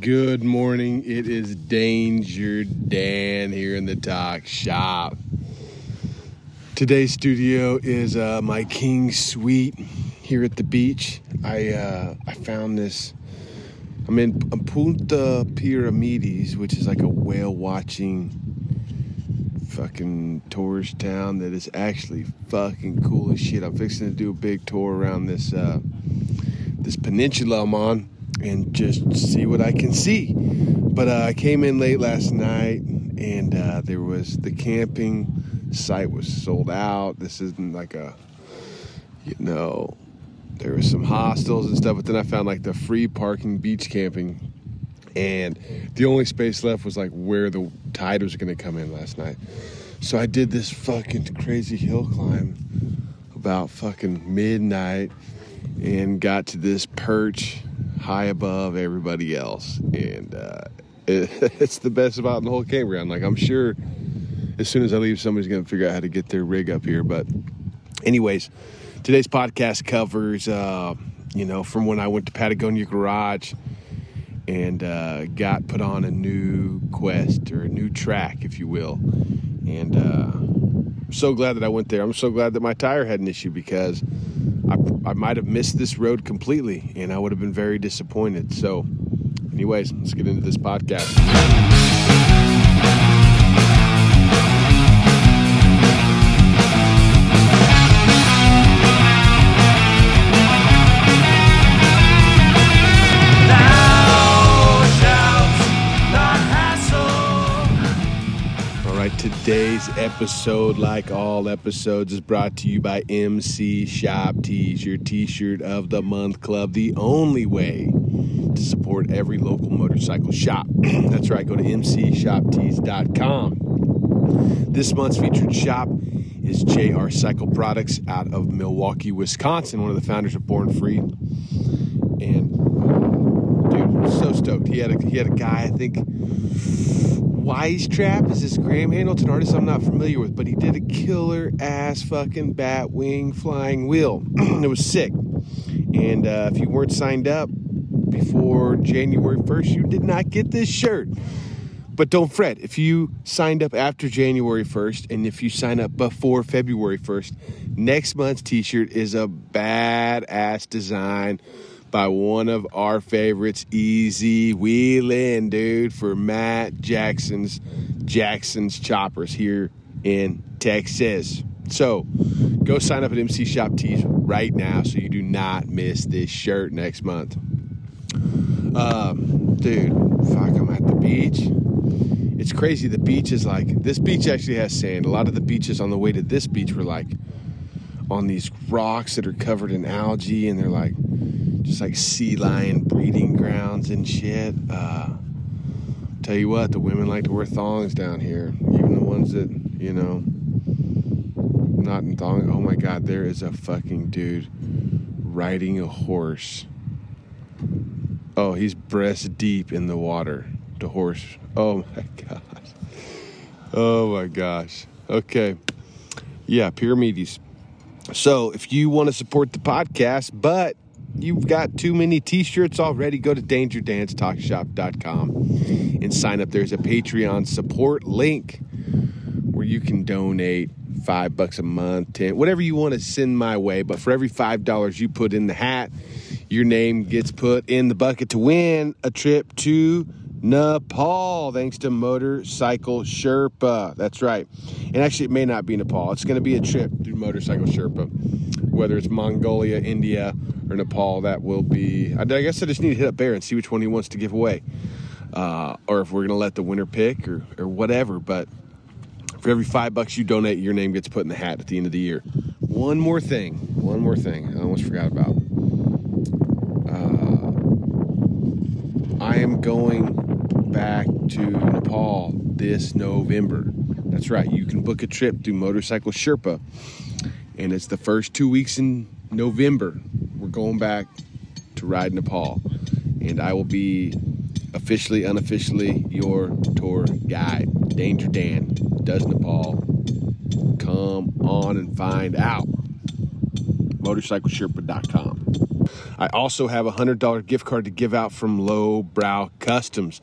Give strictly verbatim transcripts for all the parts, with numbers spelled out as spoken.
Good morning. It is Danger Dan here in the talk shop. Today's studio is uh, my king suite here at the beach. I uh, I found this. I'm in Punta Pyramides, which is like a whale watching fucking tourist town that is actually fucking cool as shit. I'm fixing to do a big tour around this uh, this peninsula I'm on. And just see what I can see. But uh, I came in late last night, and uh, there was the camping site was sold out. This isn't like a, you know, there was some hostels and stuff. But then I found like the free parking beach camping, and the only space left was like where the tide was going to come in last night. So I did this fucking crazy hill climb about fucking midnight, and got to this perch. High above everybody else, and uh, it, it's the best about in the whole campground. Like, I'm sure as soon as I leave, somebody's going to figure out how to get their rig up here. But anyways, today's podcast covers, uh, you know, from when I went to Patagonia Garage and uh, got put on a new quest or a new track, if you will. And uh, I'm so glad that I went there. I'm so glad that my tire had an issue because I, I might have missed this road completely, and I would have been very disappointed. So, anyways, let's get into this podcast. All right, today's episode, like all episodes, is brought to you by M C Shop Tees, your t-shirt of the month club, the only way to support every local motorcycle shop. That's right, go to m c shop tees dot com. This month's featured shop is J R Cycle Products out of Milwaukee, Wisconsin, one of the founders of Born Free. And, dude, so stoked. He had a, he had a guy, I think... Wise Trap is this Graham Hamilton artist I'm not familiar with, but he did a killer ass fucking bat wing flying wheel. It was sick. And uh, if you weren't signed up before January first, you did not get this shirt. But don't fret. If you signed up after January first and if you sign up before February first, next month's t-shirt is a badass design by one of our favorites, Easy Wheelin', dude, for Matt Jackson's Jackson's Choppers here in Texas. So go sign up at M C Shop Tees right now so you do not miss this shirt next month. Um, dude, fuck, I'm at the beach. It's crazy. The beach is like, this beach actually has sand. A lot of the beaches on the way to this beach were like on these rocks that are covered in algae, and they're like, just like sea lion breeding grounds and shit. Uh, tell you what, the women like to wear thongs down here. Even the ones that, you know, not in thongs. Oh my God, there is a fucking dude riding a horse. Oh, he's breast deep in the water. The horse. Oh my gosh. Oh my gosh. Okay. Yeah, Pyramides. So if you want to support the podcast, but you've got too many t-shirts already, go to danger dance talk shop dot com and sign up. There's a Patreon support link where you can donate five bucks a month, ten, whatever you want to send my way. But for every five dollars you put in the hat, your name gets put in the bucket to win a trip to Nepal, thanks to Motorcycle Sherpa. That's right. And actually, it may not be Nepal. It's going to be a trip through Motorcycle Sherpa. Whether it's Mongolia, India, or Nepal, that will be... I guess I just need to hit up Bear and see which one he wants to give away. Uh, or if we're going to let the winner pick or, or whatever. But for every five bucks you donate, your name gets put in the hat at the end of the year. One more thing. One more thing I almost forgot about. Uh, I am going... back to Nepal this November. That's right. You can book a trip through Motorcycle Sherpa, and it's the first two weeks in November. We're going back to ride Nepal, and I will be officially, unofficially your tour guide. Danger Dan does Nepal. Come on and find out. motorcycle sherpa dot com. I also have a one hundred dollar gift card to give out from Low Brow Customs.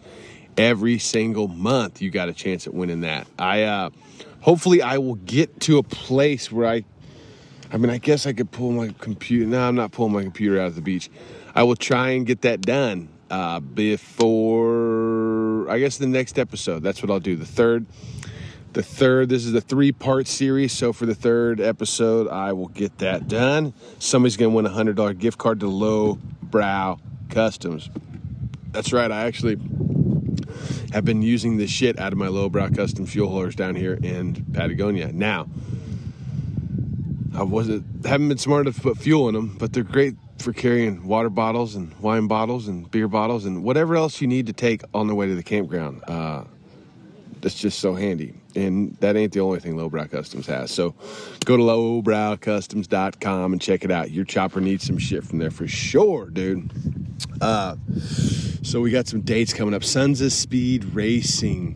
Every single month, you got a chance at winning that. I uh, hopefully I will get to a place where I, I mean, I guess I could pull my computer. No, I'm not pulling my computer out of the beach. I will try and get that done uh, before, I guess, the next episode. That's what I'll do. The third, the third, this is the three-part series. So for the third episode, I will get that done. Somebody's going to win a one hundred dollar gift card to Low Brow Customs. That's right. I actually have been using the shit out of my Low Brow Custom fuel holders down here in Patagonia. Now, I wasn't haven't been smart enough to put fuel in them, but they're great for carrying water bottles and wine bottles and beer bottles and whatever else you need to take on the way to the campground. Uh, that's just so handy. And that ain't the only thing Low Brow Customs has. So go to low brow customs dot com and check it out. Your chopper needs some shit from there for sure, dude. Uh, so we got some dates coming up. Sons of Speed Racing.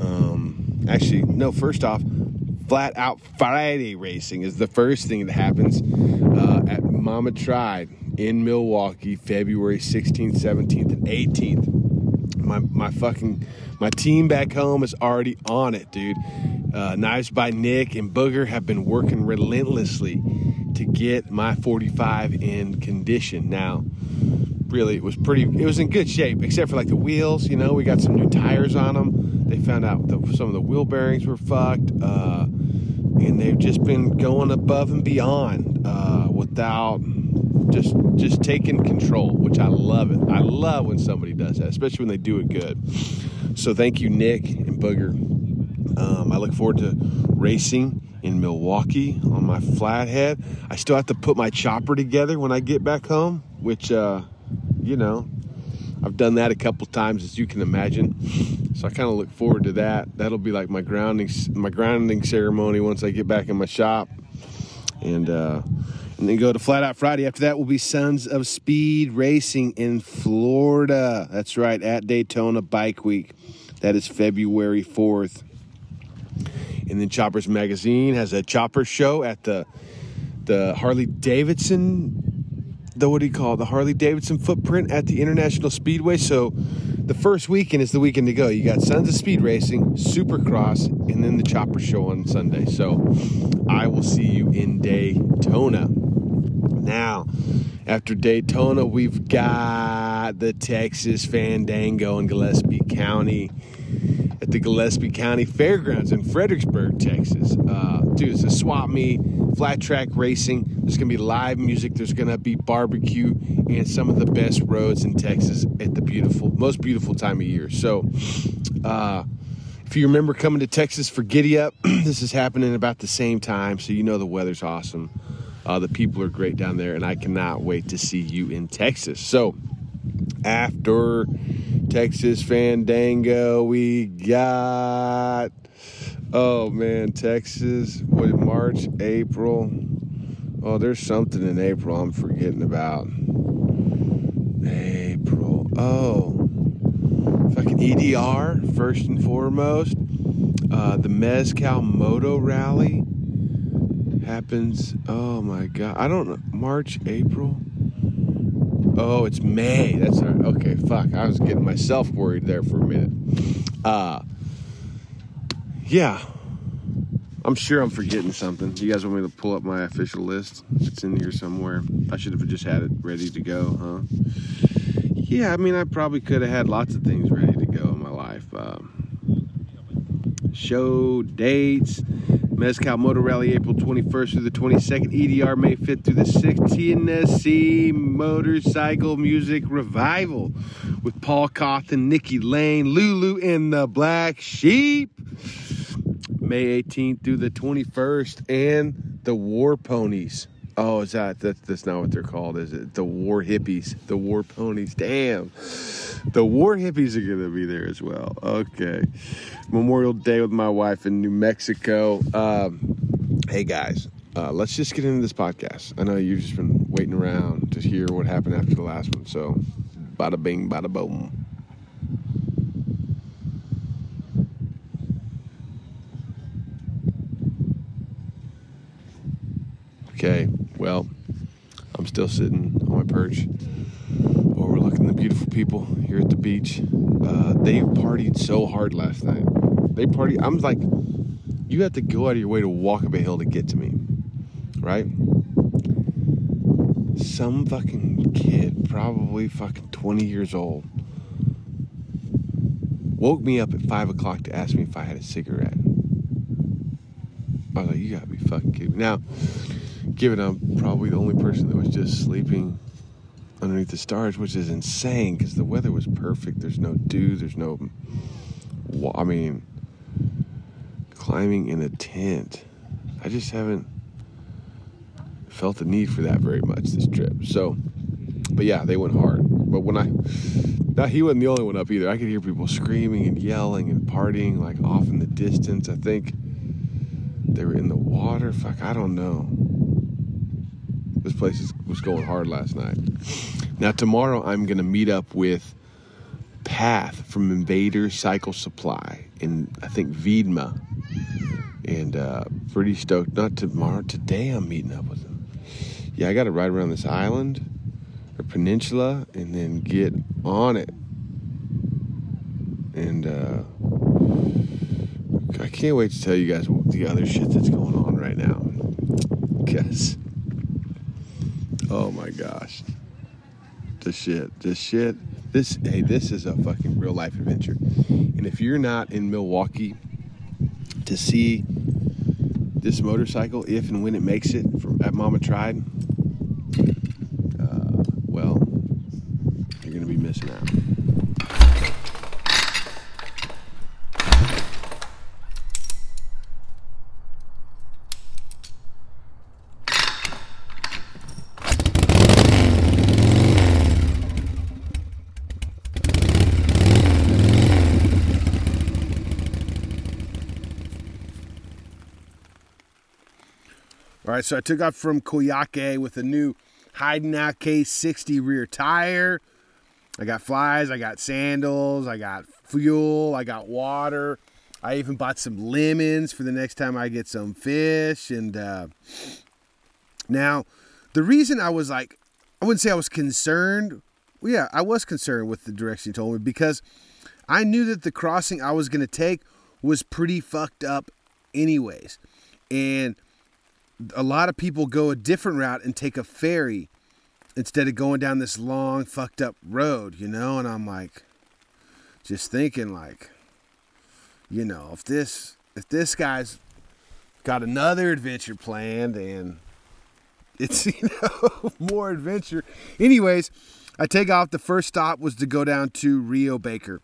Um, actually, no, first off, Flat Out Friday Racing is the first thing that happens uh, at Mama Tried in Milwaukee, February sixteenth, seventeenth, and eighteenth. My my fucking, my team back home is already on it, dude. Uh, Knives by Nick and Booger have been working relentlessly to get my forty-five in condition. Now, really, it was pretty, it was in good shape, except for like the wheels, you know, we got some new tires on them. They found out that some of the wheel bearings were fucked, uh, and they've just been going above and beyond uh, without... Just just taking control, which I love it. I love when somebody does that, especially when they do it good. So thank you, Nick and Booger. Um, I look forward to racing in Milwaukee on my flathead. I still have to put my chopper together when I get back home, which, uh, you know, I've done that a couple times, as you can imagine. So I kind of look forward to that. That'll be like my grounding, my grounding ceremony once I get back in my shop. And, uh... And then go to Flat Out Friday. After that will be Sons of Speed Racing in Florida. That's right, at Daytona Bike Week. That is February fourth. And then Choppers Magazine has a chopper show at the the Harley-Davidson, the what do you call it? The Harley-Davidson footprint at the International Speedway. So the first weekend is the weekend to go. You got Sons of Speed Racing, Supercross, and then the chopper show on Sunday. So I will see you in Daytona. Now, after Daytona, we've got the Texas Fandango in Gillespie County at the Gillespie County Fairgrounds in Fredericksburg, Texas. Uh, dude, it's a swap meet, flat track racing. There's going to be live music. There's going to be barbecue and some of the best roads in Texas at the beautiful, most beautiful time of year. So, uh, if you remember coming to Texas for Giddy Up, this is happening about the same time, so you know the weather's awesome. Uh, the people are great down there, and I cannot wait to see you in Texas. So, after Texas Fandango, we got, oh, man, Texas, what, March, April? Oh, there's something in April I'm forgetting about. April. Oh, fucking E D R, first and foremost. Uh, the Mezcal Moto Rally happens, oh my god, I don't know, March, April, oh, it's May, that's not, okay, fuck, I was getting myself worried there for a minute, uh, yeah, I'm sure I'm forgetting something. You guys want me to pull up my official list? It's in here somewhere. I should have just had it ready to go, huh? Yeah, I mean, I probably could have had lots of things ready to go in my life. Um, show dates. Mezcal Moto Rally, April twenty-first through the twenty-second. E D R, May fifth through the sixth. Tennessee Motorcycle Music Revival with Paul Koth and Nikki Lane. Lulu and the Black Sheep. May eighteenth through the twenty-first. And the War Ponies. Oh, is that, that's, that's not what they're called, is it? The War Hippies. The War Ponies. Damn. The War Hippies are going to be there as well. Okay. Memorial Day with my wife in New Mexico. Um, hey, guys. Uh, let's just get into this podcast. I know you've just been waiting around to hear what happened after the last one. So, bada bing, bada boom. Okay, well, I'm still sitting on my my perch. Overlooking the beautiful people here at the beach. Uh, they partied so hard last night. They partied. I'm like, you have to go out of your way to walk up a hill to get to me, right? Some fucking kid, probably fucking twenty years old, woke me up at five o'clock to ask me if I had a cigarette. I was like, you gotta be fucking kidding me. Now, given I'm probably the only person that was just sleeping underneath the stars, which is insane because the weather was perfect. There's no dew. There's no... I mean, climbing in a tent. I just haven't felt the need for that very much this trip. So, but yeah, they went hard. But when I... Now, he wasn't the only one up either. I could hear people screaming and yelling and partying like off in the distance. I think they were in the water. Fuck, I don't know. This place is, was going hard last night. Now, tomorrow I'm going to meet up with Path from Invader Cycle Supply in, I think, Viedma. And uh, pretty stoked. Not tomorrow. Today I'm meeting up with them. Yeah, I got to ride around this island or peninsula and then get on it. And uh, I can't wait to tell you guys the other shit that's going on right now. Because... oh my gosh. This shit. This shit. This, hey, this is a fucking real life adventure. And if you're not in Milwaukee to see this motorcycle, if and when it makes it from at Mama Tried, uh, well, you're going to be missing out. All right, so I took off from Coyhaique with a new Heidenau K sixty rear tire. I got flies, I got sandals, I got fuel, I got water. I even bought some lemons for the next time I get some fish. And uh, now, the reason I was like, I wouldn't say I was concerned. Well, yeah, I was concerned with the direction you told me because I knew that the crossing I was going to take was pretty fucked up anyways. And a lot of people go a different route and take a ferry instead of going down this long, fucked up road, you know? And I'm like, just thinking like, you know, if this, if this guy's got another adventure planned and it's, you know, more adventure. Anyways, I take off. The first stop was to go down to Rio Baker.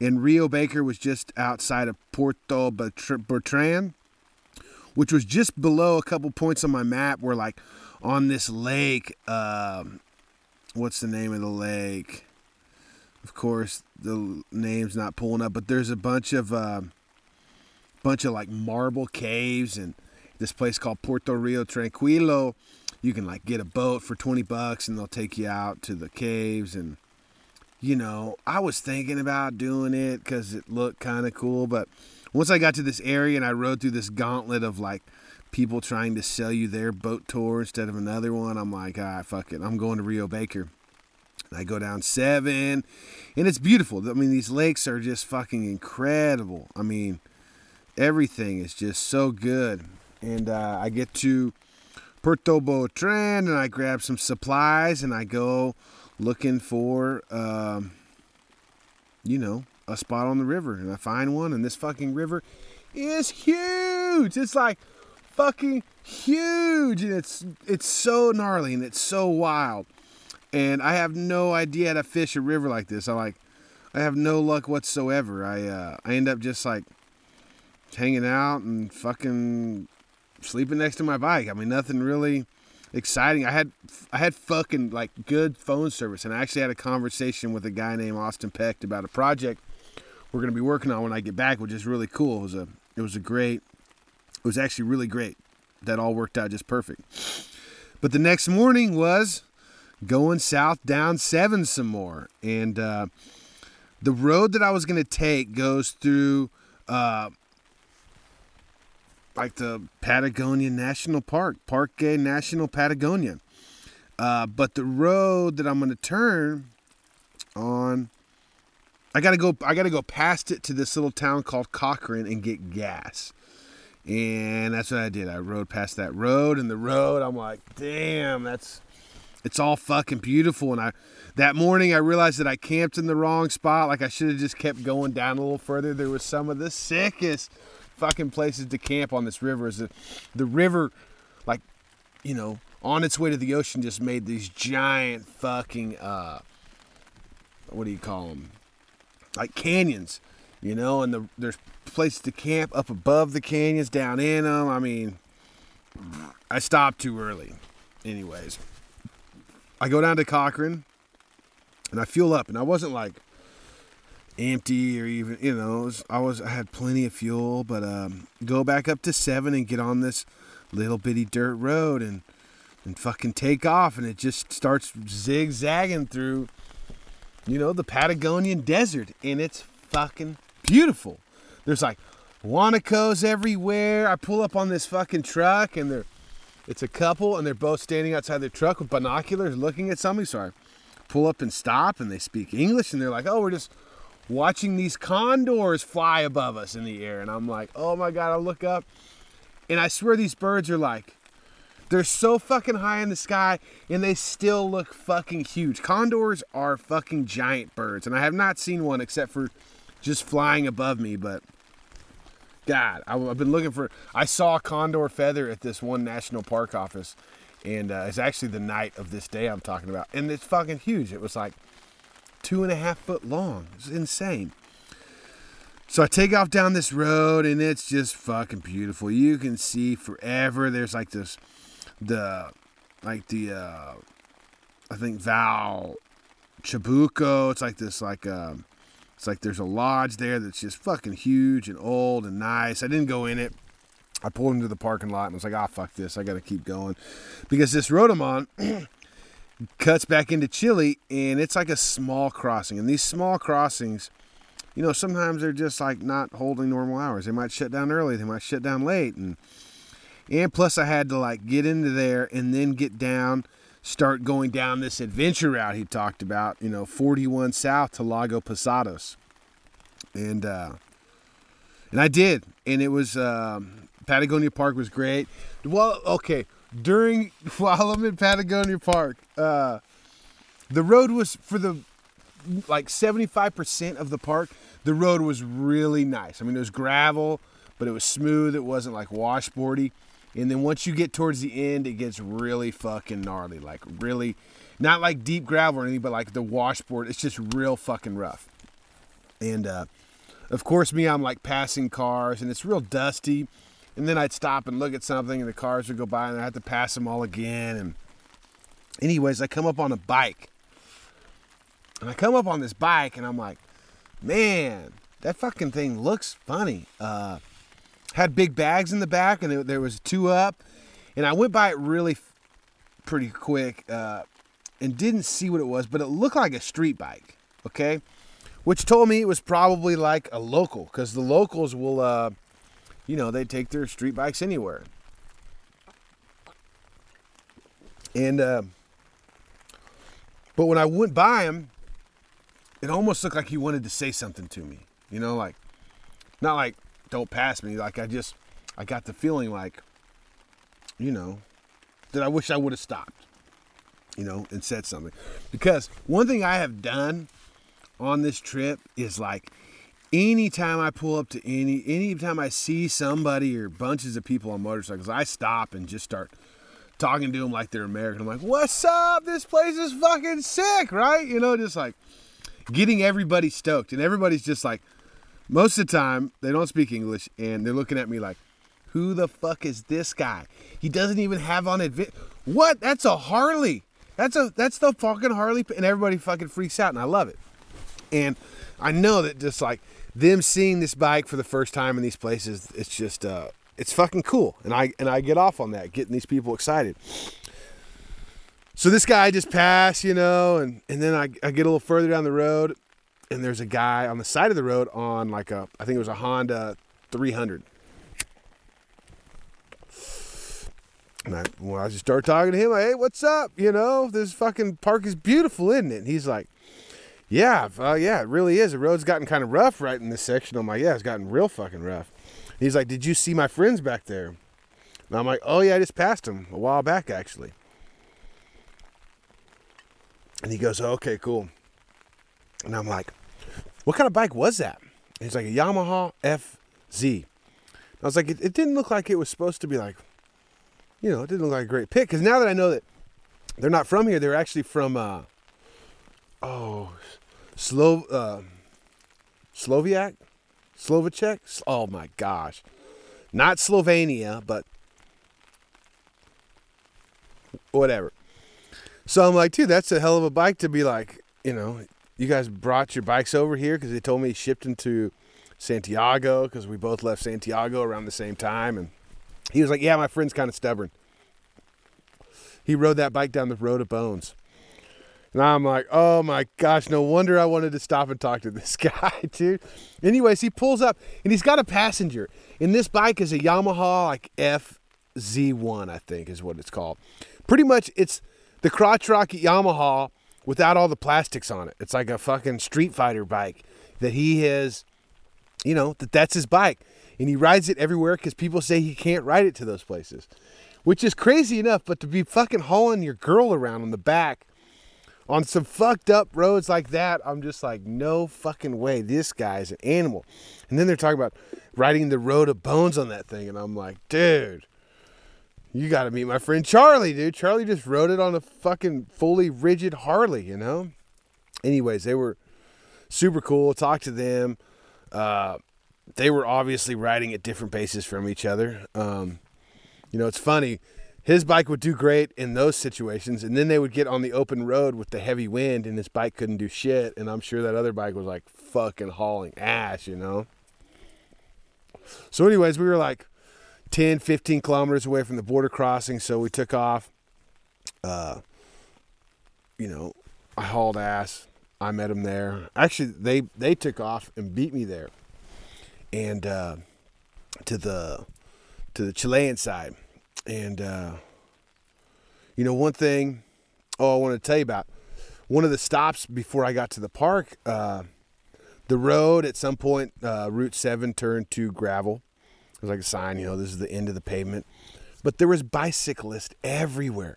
And Rio Baker was just outside of Puerto Bertrand, which was just below a couple points on my map where, like, on this lake, um, what's the name of the lake? Of course, the name's not pulling up, but there's a bunch of, uh, bunch of, like, marble caves and this place called Puerto Rio Tranquilo. You can, like, get a boat for twenty bucks and they'll take you out to the caves. And, you know, I was thinking about doing it because it looked kind of cool, but... once I got to this area and I rode through this gauntlet of, like, people trying to sell you their boat tour instead of another one, I'm like, all right, fuck it. I'm going to Rio Baker. And I go down seven, and it's beautiful. I mean, these lakes are just fucking incredible. I mean, everything is just so good. And uh, I get to Puerto Bertrand, and I grab some supplies, and I go looking for, um, you know, a spot on the river, and I find one, and this fucking river is huge. It's like fucking huge, and it's it's so gnarly and it's so wild, and I have no idea how to fish a river like this. I like I have no luck whatsoever. I uh, I end up just like hanging out and fucking sleeping next to my bike. I mean, nothing really exciting. I had I had fucking like good phone service, and I actually had a conversation with a guy named Austin Peck about a project we're going to be working on when I get back, which is really cool. It was a, it was a great, it was actually really great. That all worked out just perfect. But the next morning was going south down seven some more. And uh, the road that I was going to take goes through uh, like the Patagonia National Park, Parque National Patagonia. Uh, but the road that I'm going to turn on, I gotta go. I gotta go past it to this little town called Cochrane and get gas. And that's what I did. I rode past that road, and the road, I'm like, damn, that's, it's all fucking beautiful. And I, that morning, I realized that I camped in the wrong spot. Like, I should have just kept going down a little further. There was some of the sickest fucking places to camp on this river. Is the, the river, like, you know, on its way to the ocean, just made these giant fucking, uh, what do you call them? Like canyons, you know, and the, there's places to camp up above the canyons, down in them. I mean, I stopped too early. Anyways, I go down to Cochrane and I fuel up, and I wasn't like empty or even, you know, was, I was, I had plenty of fuel, but um, go back up to seven and get on this little bitty dirt road and, and fucking take off. And it just starts zigzagging through, you know, the Patagonian desert, and it's fucking beautiful. There's like Wanacos everywhere. I pull up on this fucking truck, and they're, it's a couple, and they're both standing outside their truck with binoculars looking at something. So I pull up and stop, and they speak English, and they're like, oh, we're just watching these condors fly above us in the air. And I'm like, oh my God, I look up, and I swear these birds are like, they're so fucking high in the sky, and they still look fucking huge. Condors are fucking giant birds, and I have not seen one except for just flying above me, but God, I've been looking for... I saw a condor feather at this one national park office, and uh, it's actually the night of this day I'm talking about, and it's fucking huge. It was like two and a half foot long. It's insane. So I take off down this road, and it's just fucking beautiful. You can see forever. There's like this... the like the uh I think Val Chabuco, it's like this like um it's like there's a lodge there that's just fucking huge and old and nice. I didn't go in it. I pulled into the parking lot and was like, ah, fuck this, I gotta keep going, because this road I'm on cuts back into Chile, and it's like a small crossing, and these small crossings, you know, sometimes they're just like not holding normal hours. They might shut down early, they might shut down late, and And plus I had to like get into there and then get down, start going down this adventure route he talked about, you know, forty-one south to Lago Posadas. And, uh, and I did. And it was, um, Patagonia Park was great. Well, okay. During, while I'm in Patagonia Park, uh, the road was for the, like seventy-five percent of the park, the road was really nice. I mean, it was gravel, but it was smooth. It wasn't like washboardy. And then once you get towards the end, it gets really fucking gnarly. Like really, not like deep gravel or anything, but like the washboard, it's just real fucking rough. And uh, of course me, I'm like passing cars, and it's real dusty. And then I'd stop and look at something, and the cars would go by, and I had to pass them all again. And anyways, I come up on a bike, and I come up on this bike, and I'm like, man, that fucking thing looks funny. Uh, Had big bags in the back, and there was two up, and I went by it really f- pretty quick uh, and didn't see what it was, but it looked like a street bike, okay? Which told me it was probably like a local, because the locals will, uh, you know, they take their street bikes anywhere. And, uh, but when I went by him, it almost looked like he wanted to say something to me, you know, like, not like, don't pass me. Like I just, I got the feeling like, you know, that I wish I would have stopped, you know, and said something. Because one thing I have done on this trip is like, anytime I pull up to any, anytime I see somebody or bunches of people on motorcycles, I stop and just start talking to them like they're American. I'm like, what's up? This place is fucking sick, right? You know, just like getting everybody stoked, and everybody's just like, most of the time, they don't speak English, and they're looking at me like, who the fuck is this guy? He doesn't even have on advent. What? That's a Harley. That's a that's the fucking Harley. And everybody fucking freaks out, and I love it. And I know that just like them seeing this bike for the first time in these places, it's just, uh, it's fucking cool. And I and I get off on that, getting these people excited. So this guy I just passed, you know, and, and then I, I get a little further down the road, and there's a guy on the side of the road on like a, I think it was a Honda three hundred. And I, well, I just started talking to him, like, hey, what's up? You know, this fucking park is beautiful, isn't it? And he's like, yeah, uh, yeah, it really is. The road's gotten kind of rough right in this section. I'm like, yeah, it's gotten real fucking rough. And he's like, did you see my friends back there? And I'm like, oh, yeah, I just passed them a while back, actually. And he goes, oh, okay, cool. And I'm like, what kind of bike was that? And he's like, a Yamaha F Z. And I was like, it, it didn't look like it was supposed to be like, you know, it didn't look like a great pick. Because now that I know that they're not from here, they're actually from, uh, oh, Slo- uh, Slovakia? Slovacek? Oh, my gosh. Not Slovenia, but whatever. So I'm like, dude, that's a hell of a bike to be like, you know, you guys brought your bikes over here because they told me he shipped them to Santiago because we both left Santiago around the same time. And he was like, yeah, my friend's kind of stubborn. He rode that bike down the Road of Bones. And I'm like, oh, my gosh, no wonder I wanted to stop and talk to this guy, dude. Anyways, he pulls up, and he's got a passenger. And this bike is a Yamaha, like, F Z one, I think is what it's called. Pretty much, it's the crotch rocket Yamaha without all the plastics on it. It's like a fucking Street Fighter bike that he has, you know, that that's his bike. And he rides it everywhere because people say he can't ride it to those places, which is crazy enough, but to be fucking hauling your girl around on the back on some fucked up roads like that, I'm just like, no fucking way. This guy's an animal. And then they're talking about riding the Road of Bones on that thing. And I'm like, dude, you got to meet my friend Charlie, dude. Charlie just rode it on a fucking fully rigid Harley, you know? Anyways, they were super cool. Talked to them. Uh, they were obviously riding at different paces from each other. Um, you know, it's funny. His bike would do great in those situations, and then they would get on the open road with the heavy wind, and his bike couldn't do shit, and I'm sure that other bike was, like, fucking hauling ass, you know? So anyways, we were, like, ten, fifteen kilometers away from the border crossing, so we took off. Uh, you know, I hauled ass. I met him there. Actually, they, they took off and beat me there, and uh, to the to the Chilean side. And, uh, you know, one thing, oh, I want to tell you about one of the stops before I got to the park, uh, the road at some point, uh, Route seven turned to gravel. It was like a sign, you know, this is the end of the pavement, but there was bicyclists everywhere,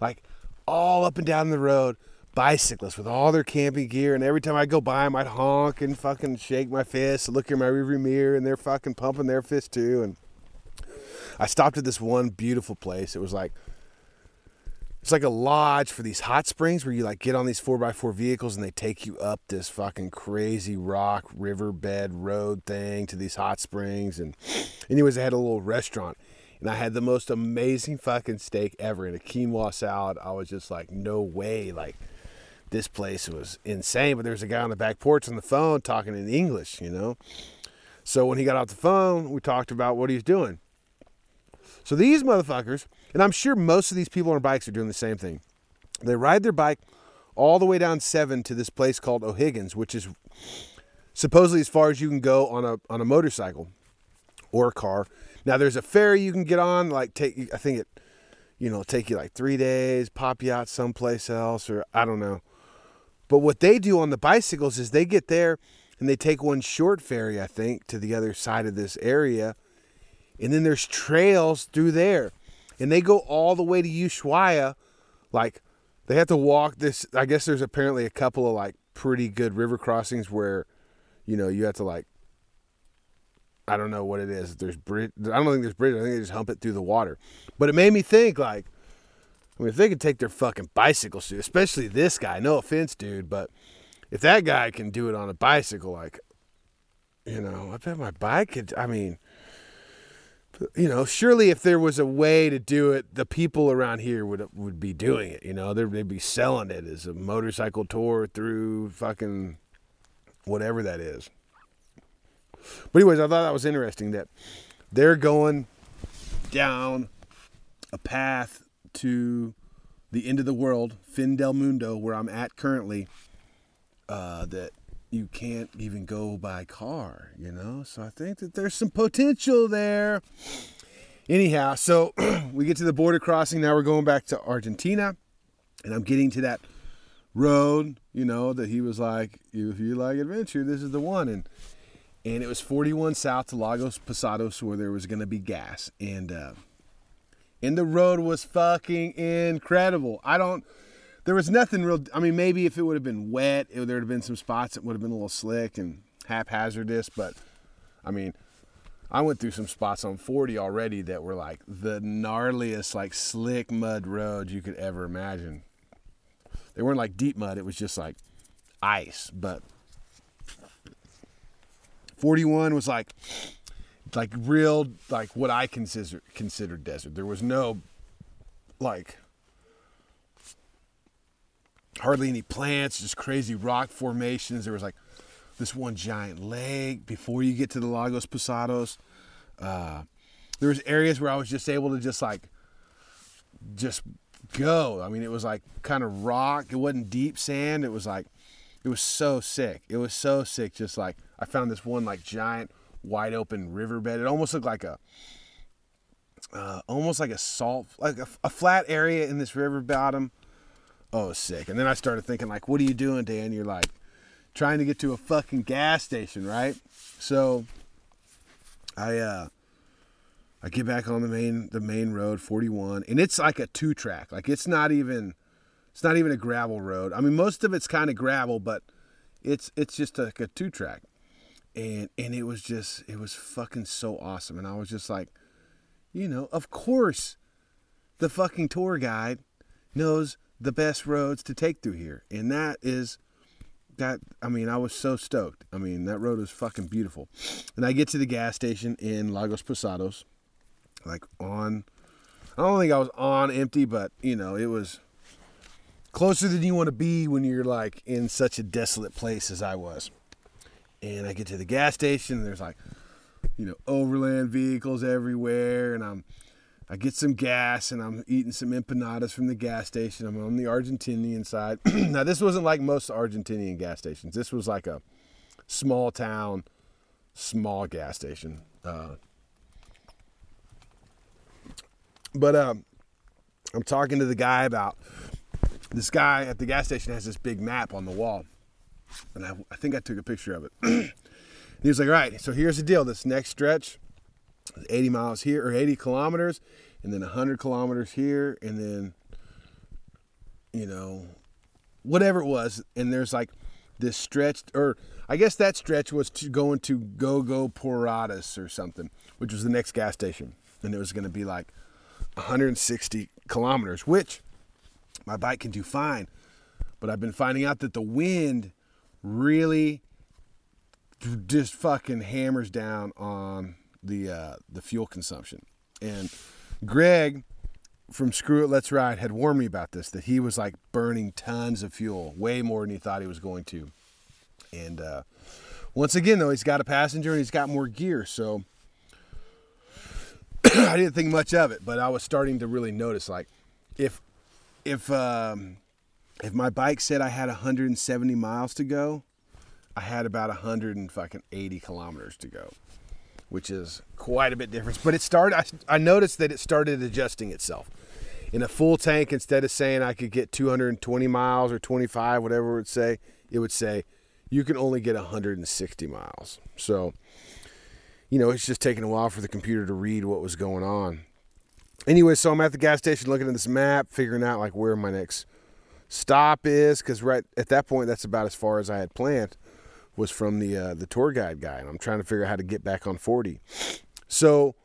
like all up and down the road, bicyclists with all their camping gear. And every time I go by them, I'd honk and fucking shake my fist, look in my rearview mirror, and they're fucking pumping their fist too. And I stopped at this one beautiful place. It was like, it's like a lodge for these hot springs where you like get on these four by four vehicles and they take you up this fucking crazy rock riverbed road thing to these hot springs. And anyways, they had a little restaurant and I had the most amazing fucking steak ever and a quinoa salad. I was just like, no way. Like this place was insane. But there was a guy on the back porch on the phone talking in English, you know? So when he got off the phone, we talked about what he's doing. So these motherfuckers, and I'm sure most of these people on bikes are doing the same thing. They ride their bike all the way down seven to this place called O'Higgins, which is supposedly as far as you can go on a on a motorcycle or a car. Now there's a ferry you can get on, like take I think it, you know, take you like three days, pop you out someplace else, or I don't know. But what they do on the bicycles is they get there and they take one short ferry, I think, to the other side of this area. And then there's trails through there. And they go all the way to Ushuaia. Like, they have to walk this. I guess there's apparently a couple of, like, pretty good river crossings where, you know, you have to, like, I don't know what it is. There's bridge. I don't think there's bridge. I think they just hump it through the water. But it made me think, like, I mean, if they could take their fucking bicycles, too, especially this guy. No offense, dude. But if that guy can do it on a bicycle, like, you know, I bet my bike could, I mean... You know, surely if there was a way to do it, the people around here would would be doing it. You know, they'd, they'd be selling it as a motorcycle tour through fucking whatever that is. But anyways, I thought that was interesting that they're going down a path to the end of the world, Fin del Mundo, where I'm at currently, uh, that you can't even go by car, you know? So I think that there's some potential there. Anyhow, so we get to the border crossing. Now we're going back to Argentina, and I'm getting to that road, you know, that he was like, if you like adventure, this is the one. And and it was forty-one south to Lago Posadas, where there was going to be gas. And, uh, and the road was fucking incredible. I don't, there was nothing real, I mean, maybe if it would have been wet, it, there would have been some spots that would have been a little slick and haphazardous, but, I mean, I went through some spots on forty already that were like the gnarliest, like slick mud roads you could ever imagine. They weren't like deep mud. It was just like ice. But forty-one was like, like real, like what I consider considered desert. There was no, like, hardly any plants, just crazy rock formations. There was like this one giant lake before you get to the Lagos Posadas. Uh, there was areas where I was just able to just like, just go. I mean, it was like kind of rock. It wasn't deep sand. It was like, it was so sick. It was so sick. Just like, I found this one like giant wide open riverbed. It almost looked like a, uh, almost like a salt, like a, a flat area in this river bottom. Oh, sick. And then I started thinking like, what are you doing, Dan? You're like, trying to get to a fucking gas station, right? So I uh, I get back on the main the main road, forty-one, and it's like a two track. Like it's not even it's not even a gravel road. I mean, most of it's kind of gravel, but it's it's just like a two track, and and it was just it was fucking so awesome. And I was just like, you know, of course, the fucking tour guide knows the best roads to take through here, and that is. That, I mean, I was so stoked. I mean, that road was fucking beautiful. And I get to the gas station in Lagos Posadas, like on, I don't think I was on empty, but, you know, it was closer than you want to be when you're, like, in such a desolate place as I was. And I get to the gas station, and there's, like, you know, overland vehicles everywhere, and I'm, I get some gas, and I'm eating some empanadas from the gas station. I'm on the Argentinian side. Now, this wasn't like most Argentinian gas stations. This was like a small town, small gas station. Uh, but um, I'm talking to the guy about, this guy at the gas station has this big map on the wall. And I, I think I took a picture of it. And he was like, all right, so here's the deal. This next stretch, eighty miles here, or eighty kilometers, and then one hundred kilometers here, and then, you know, whatever it was. And there's like this stretch, or I guess that stretch was to going to Gogo Poradas or something, which was the next gas station. And it was going to be like one hundred sixty kilometers, which my bike can do fine. But I've been finding out that the wind really just fucking hammers down on the uh, the fuel consumption. And Greg from Screw It Let's Ride had warned me about this, that he was like burning tons of fuel, way more than he thought he was going to. And uh, once again, though, he's got a passenger and he's got more gear, so I didn't think much of it, but I was starting to really notice, like, if if um, if my bike said I had one hundred seventy miles to go, I had about one hundred eighty kilometers to go, which is quite a bit different. But it started, I, I noticed that it started adjusting itself. In a full tank, instead of saying I could get two hundred twenty miles or twenty-five, whatever it would say, it would say you can only get one hundred sixty miles. So, you know, it's just taking a while for the computer to read what was going on. Anyway, so I'm at the gas station looking at this map, figuring out like where my next stop is, because right at that point, that's about as far as I had planned, was from the uh, the tour guide guy, and I'm trying to figure out how to get back on forty. So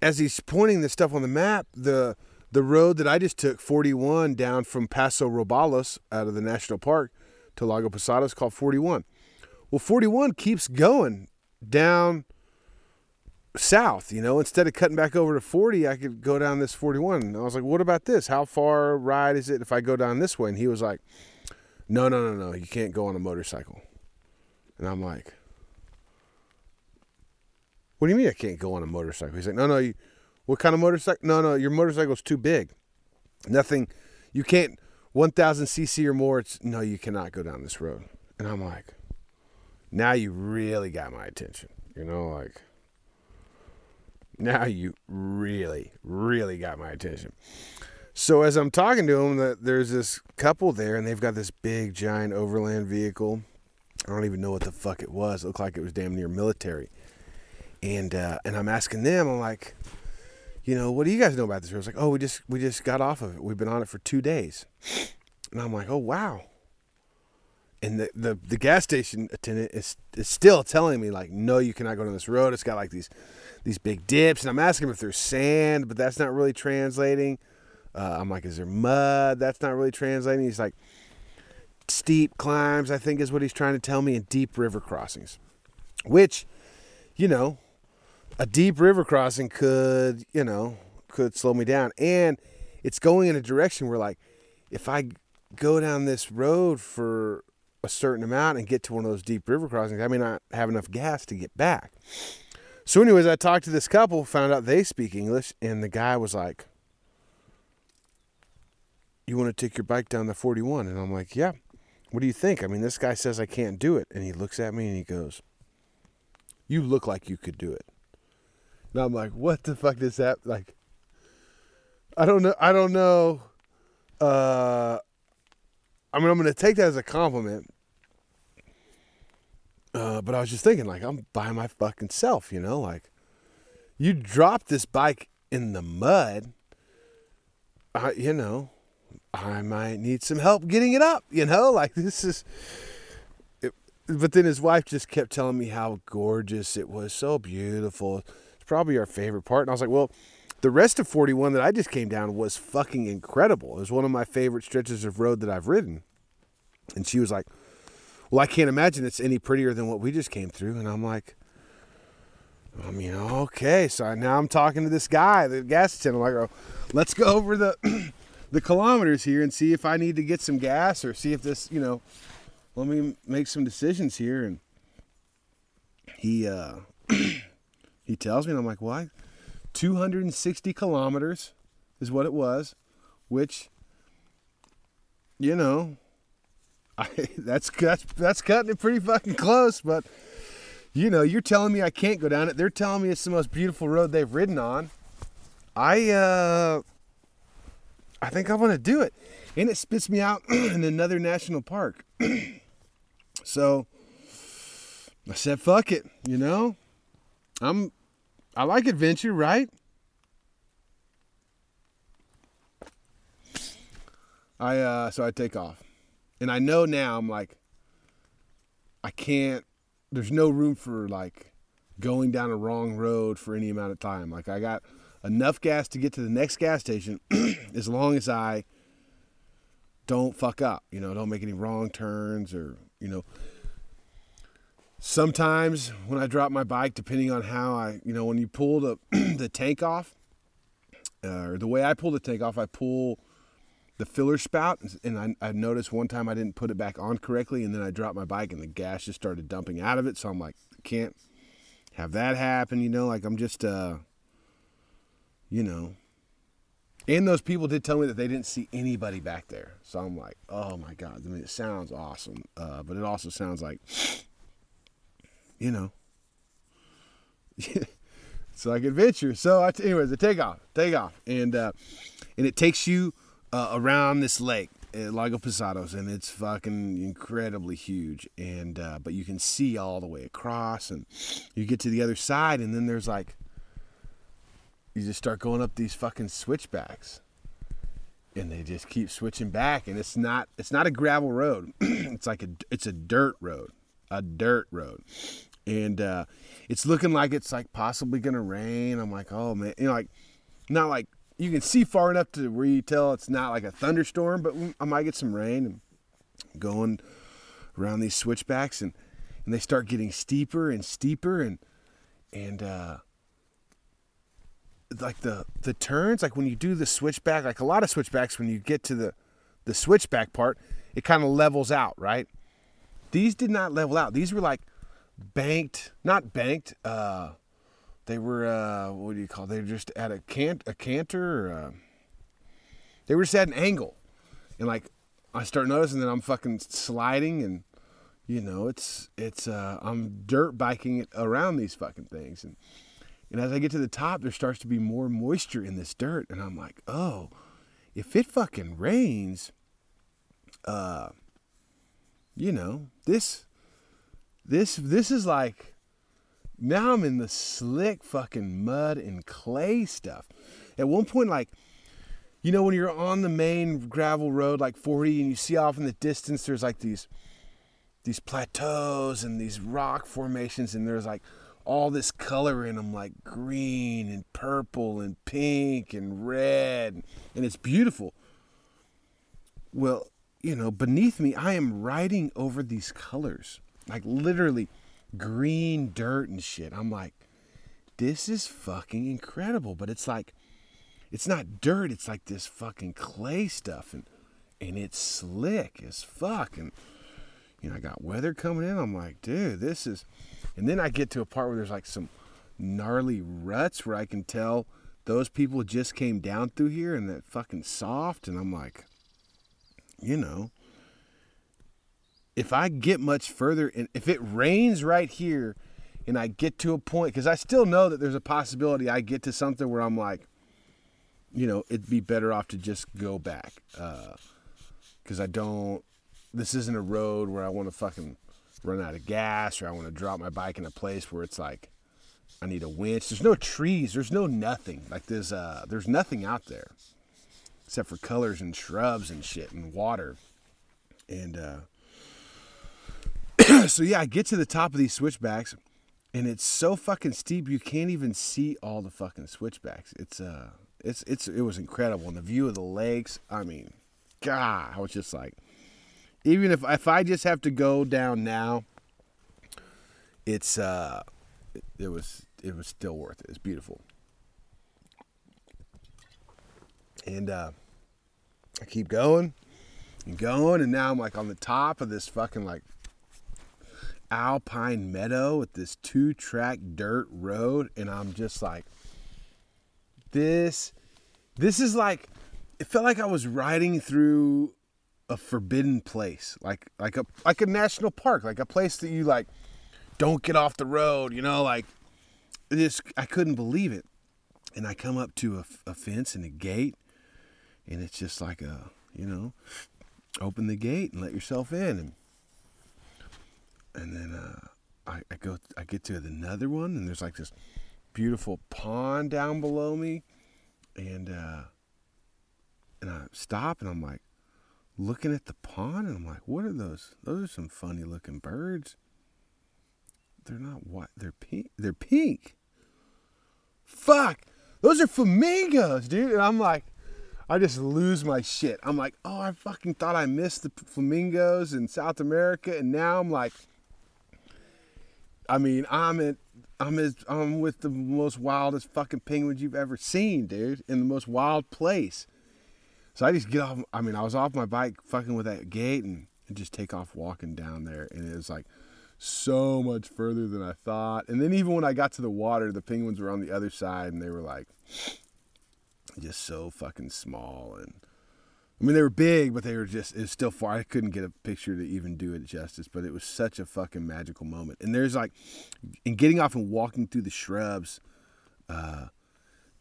as he's pointing this stuff on the map, the the road that I just took, forty-one, down from Paso Robles out of the national park to Lago Posadas, called forty-one. Well, forty-one keeps going down south, you know. Instead of cutting back over to forty, I could go down this forty-one. And I was like, what about this? How far a ride is it if I go down this way? And he was like, No, no, no, no, you can't go on a motorcycle. And I'm like, what do you mean I can't go on a motorcycle? He's like, no, no, you, what kind of motorcycle? No, no, your motorcycle's too big. Nothing, you can't, one thousand c c or more, it's, no, you cannot go down this road. And I'm like, now you really got my attention. You know, like, Now you really, really got my attention. So as I'm talking to him, there's this couple there, and they've got this big, giant overland vehicle. I don't even know what the fuck it was. It looked like it was damn near military. And uh, and I'm asking them, I'm like, you know, what do you guys know about this? I was like, oh, we just we just got off of it. We've been on it for two days. And I'm like, oh, wow. And the, the, the gas station attendant is, is still telling me, like, no, you cannot go down this road. It's got, like, these these big dips. And I'm asking him if there's sand, but that's not really translating. Uh, I'm like, is there mud? That's not really translating. He's like, steep climbs, I think is what he's trying to tell me, and deep river crossings. Which, you know, a deep river crossing could, you know, could slow me down. And it's going in a direction where, like, if I go down this road for a certain amount and get to one of those deep river crossings, I may not have enough gas to get back. So anyways, I talked to this couple, found out they speak English, and the guy was like, you want to take your bike down the forty-one? And I'm like, yeah. What do you think? I mean, this guy says I can't do it. And he looks at me and he goes, you look like you could do it. And I'm like, what the fuck is that? Like, I don't know. I don't know. Uh, I mean, I'm going to take that as a compliment. Uh, but I was just thinking, like, I'm by my fucking self, you know? Like, you dropped this bike in the mud, I, you know, I might need some help getting it up, you know, like this is, it, but then his wife just kept telling me how gorgeous it was, so beautiful. It's probably our favorite part. And I was like, well, the rest of forty-one that I just came down was fucking incredible. It was one of my favorite stretches of road that I've ridden. And she was like, well, I can't imagine it's any prettier than what we just came through. And I'm like, I mean, okay. So now I'm talking to this guy, the gas attendant. I'm like, oh, let's go over the... the kilometers here and see if I need to get some gas or see if this, you know, let me make some decisions here. And he, uh, he tells me, and I'm like, why? two hundred sixty kilometers is what it was, which, you know, I, that's, that's, that's cutting it pretty fucking close, but you know, you're telling me I can't go down it. They're telling me it's the most beautiful road they've ridden on. I, uh, I think I want to do it. And it spits me out in another national park. So I said, fuck it. You know, I'm, I like adventure, right? I, uh, so I take off, and I know now I'm like, I can't, there's no room for like going down a wrong road for any amount of time. Like I got enough gas to get to the next gas station as long as I don't fuck up, you know, don't make any wrong turns or, you know, sometimes when I drop my bike, depending on how I, you know, when you pull the, the tank off, uh, or the way I pull the tank off, I pull the filler spout, and I, I noticed one time I didn't put it back on correctly, and then I dropped my bike and the gas just started dumping out of it, so I'm like, can't have that happen, you know, like I'm just... uh you know, and those people did tell me that they didn't see anybody back there. So I'm like, oh my God, I mean, it sounds awesome. Uh, but it also sounds like, you know, it's like adventure. So I, anyways, I take off, take off. And, uh, and it takes you uh, around this lake at Lago Posadas, and it's fucking incredibly huge. And, uh, but you can see all the way across, and you get to the other side, and then there's like, you just start going up these fucking switchbacks, and they just keep switching back, and it's not it's not a gravel road. It's like a it's a dirt road, a dirt road, and uh, it's looking like it's like possibly gonna rain. I'm like, oh man, you know, like not like you can see far enough to where you tell it's not like a thunderstorm, but I might get some rain. And going around these switchbacks, and and they start getting steeper and steeper, and and. Uh, like the the turns, like when you do the switchback, like a lot of switchbacks, when you get to the the switchback part, it kind of levels out, right? These did not level out. These were like banked, not banked, uh they were uh what do you call it? They were just at a cant a canter or, uh, they were just at an angle, and like I start noticing that I'm fucking sliding, and you know it's it's uh I'm dirt biking around these fucking things, and And as I get to the top, there starts to be more moisture in this dirt. And I'm like, oh, if it fucking rains, uh, you know, this, this, this is like, now I'm in the slick fucking mud and clay stuff. At one point, like, you know, when you're on the main gravel road, like forty, and you see off in the distance, there's like these, these plateaus and these rock formations, and there's like all this color in them, like green and purple and pink and red, and it's beautiful. Well, you know, beneath me, I am riding over these colors, like literally green dirt and shit. I'm like, this is fucking incredible. But it's like, it's not dirt, it's like this fucking clay stuff, and and it's slick as fuck. And you know, I got weather coming in. I'm like, dude, this is... And then I get to a part where there's like some gnarly ruts where I can tell those people just came down through here, and that fucking soft. And I'm like, you know, if I get much further, and if it rains right here and I get to a point, because I still know that there's a possibility I get to something where I'm like, you know, it'd be better off to just go back. Uh, because I don't... This isn't a road where I want to fucking run out of gas, or I want to drop my bike in a place where it's like I need a winch. There's no trees. There's no nothing. Like there's uh, there's nothing out there except for colors and shrubs and shit and water. And uh, so, yeah, I get to the top of these switchbacks, and it's so fucking steep you can't even see all the fucking switchbacks. It's uh, it's it's it was incredible. And the view of the lakes, I mean, God, I was just like... Even if if I just have to go down now, it's uh, it, it was it was still worth it. It's beautiful, and uh, I keep going and going, and now I'm like on the top of this fucking like alpine meadow with this two-track dirt road, and I'm just like, this, this is like, it felt like I was riding through a forbidden place, like like a like a national park, like a place that you like don't get off the road, you know, like this. I couldn't believe it. And I come up to a, a fence and a gate, and it's just like a, you know, open the gate and let yourself in, and and then uh, I, I go I get to another one, and there's like this beautiful pond down below me, and uh, and I stop, and I'm like looking at the pond, and I'm like, what are those? Those are some funny looking birds. They're not white, they're pink. They're pink. Fuck, those are flamingos, dude. And I'm like, I just lose my shit. I'm like, oh, I fucking thought I missed the flamingos in South America, and now I'm like, I mean, I'm at, I'm at, I'm with the most wildest fucking penguins you've ever seen, dude, in the most wild place. So I just get off, I mean, I was off my bike fucking with that gate, and, and just take off walking down there. And it was like so much further than I thought. And then even when I got to the water, the penguins were on the other side, and they were like just so fucking small. And I mean, they were big, but they were just, it was still far. I couldn't get a picture to even do it justice, but it was such a fucking magical moment. And there's like, and getting off and walking through the shrubs, uh,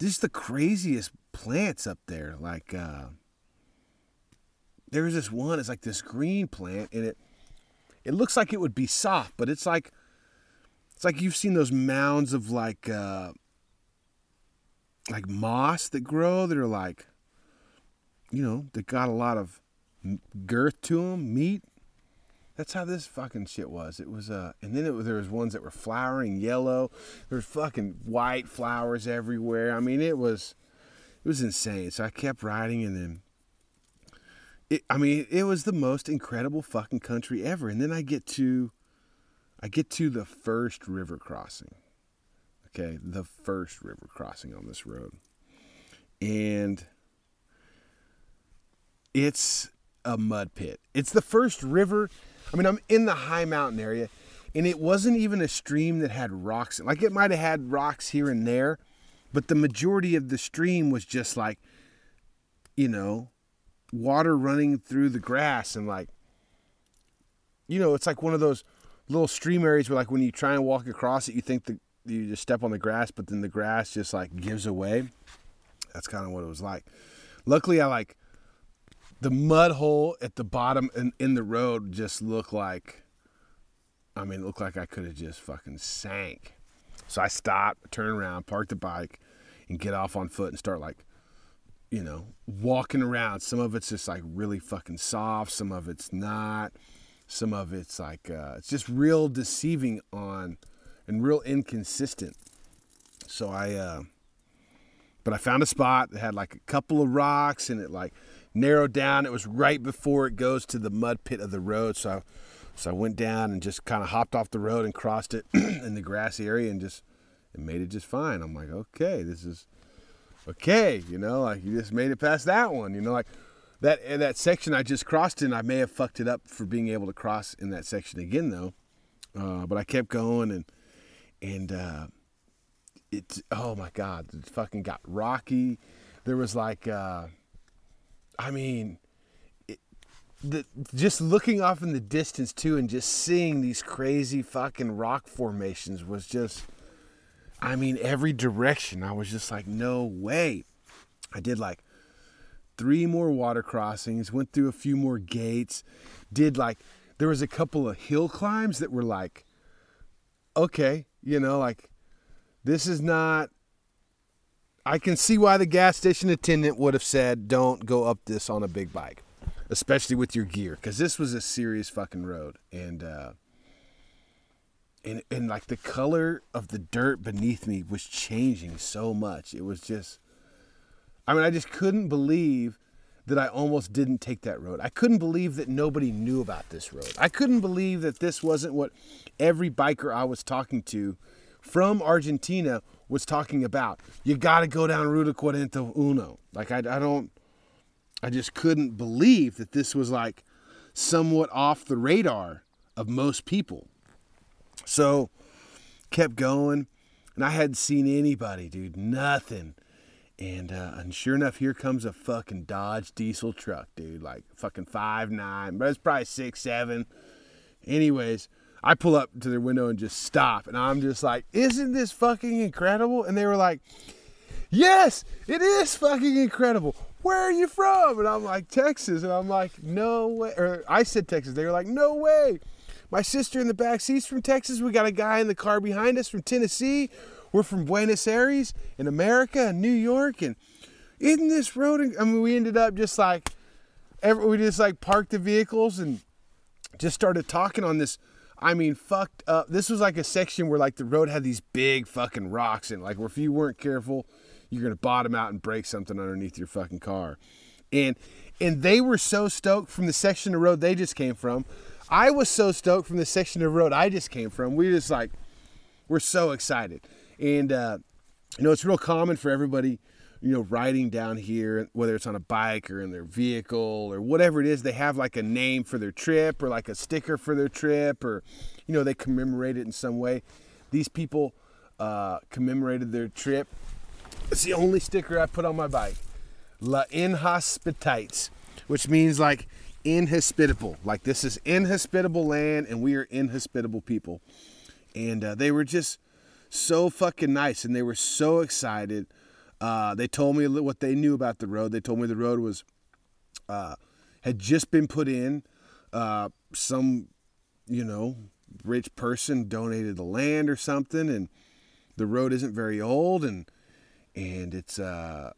just the craziest plants up there. Like, uh, there was this one, it's like this green plant, and it it looks like it would be soft, but it's like it's like you've seen those mounds of like uh, like moss that grow that are like, you know, that got a lot of girth to them, meat. That's how this fucking shit was. It was uh, and then it, there was ones that were flowering yellow. There's fucking white flowers everywhere. I mean, it was it was insane. So I kept riding, and then. It, I mean, it was the most incredible fucking country ever. And then I get to, I get to the first river crossing. Okay, the first river crossing on this road. And it's a mud pit. It's the first river. I mean, I'm in the high mountain area, and it wasn't even a stream that had rocks. Like, it might have had rocks here and there, but the majority of the stream was just like, you know, water running through the grass, and like, you know, it's like one of those little stream areas where like when you try and walk across it, you think the you just step on the grass, but then the grass just like gives away. That's kind of what it was like. Luckily, I like the mud hole at the bottom and in, in the road just looked like, I mean, it looked like I could have just fucking sank. So I stopped, turned around, parked the bike, and get off on foot and start like, you know, walking around. Some of it's just like really fucking soft. Some of it's not. Some of it's like, uh, it's just real deceiving on and real inconsistent. So I, uh, but I found a spot that had like a couple of rocks and it like narrowed down. It was right before it goes to the mud pit of the road. So I, so I went down and just kind of hopped off the road and crossed it in the grassy area and just, it made it just fine. I'm like, okay, this is okay. You know, like you just made it past that one, you know, like that, that section I just crossed in, I may have fucked it up for being able to cross in that section again though. Uh, but I kept going and, and, uh, it's, oh my God, it fucking got rocky. There was like, uh, I mean, it, the, just looking off in the distance too, and just seeing these crazy fucking rock formations was just, I mean, every direction. I was just like, no way. I did like three more water crossings, went through a few more gates, did like, there was a couple of hill climbs that were like, okay, you know, like this is not, I can see why the gas station attendant would have said, don't go up this on a big bike, especially with your gear. Cause this was a serious fucking road. And, uh, And, and like the color of the dirt beneath me was changing so much. It was just, I mean, I just couldn't believe that I almost didn't take that road. I couldn't believe that nobody knew about this road. I couldn't believe that this wasn't what every biker I was talking to from Argentina was talking about. You got to go down Ruta forty-one. Like I, I don't, I just couldn't believe that this was like somewhat off the radar of most people. So kept going and I hadn't seen anybody, dude, nothing. And, uh, and sure enough, here comes a fucking Dodge diesel truck, dude, like fucking five nine, but it's probably six seven. Anyways, I pull up to their window and just stop. And I'm just like, isn't this fucking incredible? And they were like, yes, it is fucking incredible. Where are you from? And I'm like, Texas. And I'm like, no way. Or I said Texas. They were like, no way. My sister in the back seat's from Texas. We got a guy in the car behind us from Tennessee. We're from Buenos Aires in America and New York. And isn't this road? I mean, we ended up just like, we just like parked the vehicles and just started talking on this. I mean, fucked up. This was like a section where like the road had these big fucking rocks in it. Like where if you weren't careful, you're going to bottom out and break something underneath your fucking car. And, and they were so stoked from the section of road they just came from. I was so stoked from the section of road I just came from. We just like, we're so excited. And, uh, you know, it's real common for everybody, you know, riding down here, whether it's on a bike or in their vehicle or whatever it is, they have like a name for their trip or like a sticker for their trip or, you know, they commemorate it in some way. These people uh, commemorated their trip. It's the only sticker I put on my bike. La Inhospitites, which means like, inhospitable, like this is inhospitable land and we are inhospitable people. And uh, they were just so fucking nice and they were so excited. Uh, they told me what they knew about the road. They told me the road was uh, had just been put in. Uh, some, you know, rich person donated the land or something and the road isn't very old and and it's, uh,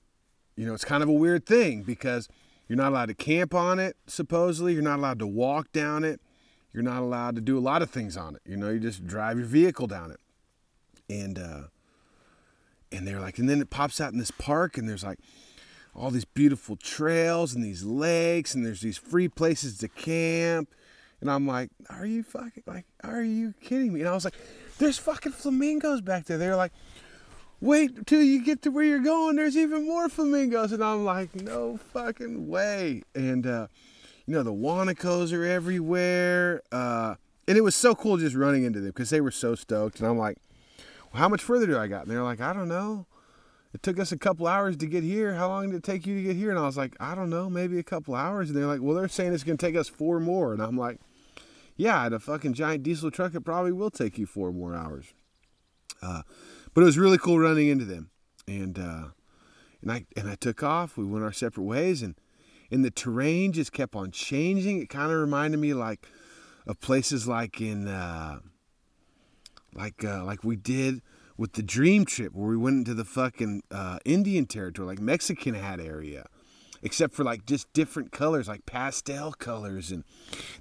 you know, it's kind of a weird thing because you're not allowed to camp on it, supposedly. You're not allowed to walk down it. You're not allowed to do a lot of things on it. You know, you just drive your vehicle down it. And uh, and they're like, and then it pops out in this park, and there's like all these beautiful trails and these lakes, and there's these free places to camp. And I'm like, are you fucking, like, are you kidding me? And I was like, there's fucking flamingos back there. They're like, wait till you get to where you're going. There's even more flamingos. And I'm like, no fucking way. And, uh, you know, the Wanakos are everywhere. Uh, and it was so cool just running into them because they were so stoked. And I'm like, well, how much further do I got? And they're like, I don't know. It took us a couple hours to get here. How long did it take you to get here? And I was like, I don't know, maybe a couple hours. And they're like, well, they're saying it's going to take us four more. And I'm like, yeah, at a fucking giant diesel truck, it probably will take you four more hours. Uh, but it was really cool running into them. And uh, and I and I took off. We went our separate ways, and and the terrain just kept on changing. It kind of reminded me like of places like in uh, like uh, like we did with the Dream Trip, where we went into the fucking uh, Indian territory, like Mexican hat area, except for like just different colors, like pastel colors. And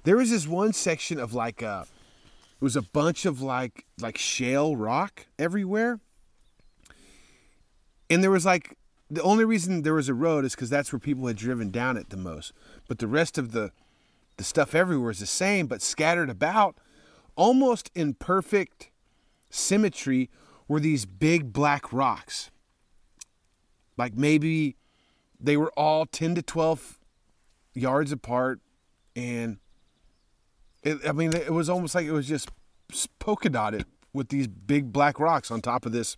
there was this one section of like a, it was a bunch of like like shale rock everywhere. And there was like, the only reason there was a road is because that's where people had driven down it the most. But the rest of the, the stuff everywhere is the same, but scattered about, almost in perfect symmetry, were these big black rocks. Like maybe they were all ten to twelve yards apart, and it, I mean it was almost like it was just polka dotted with these big black rocks on top of this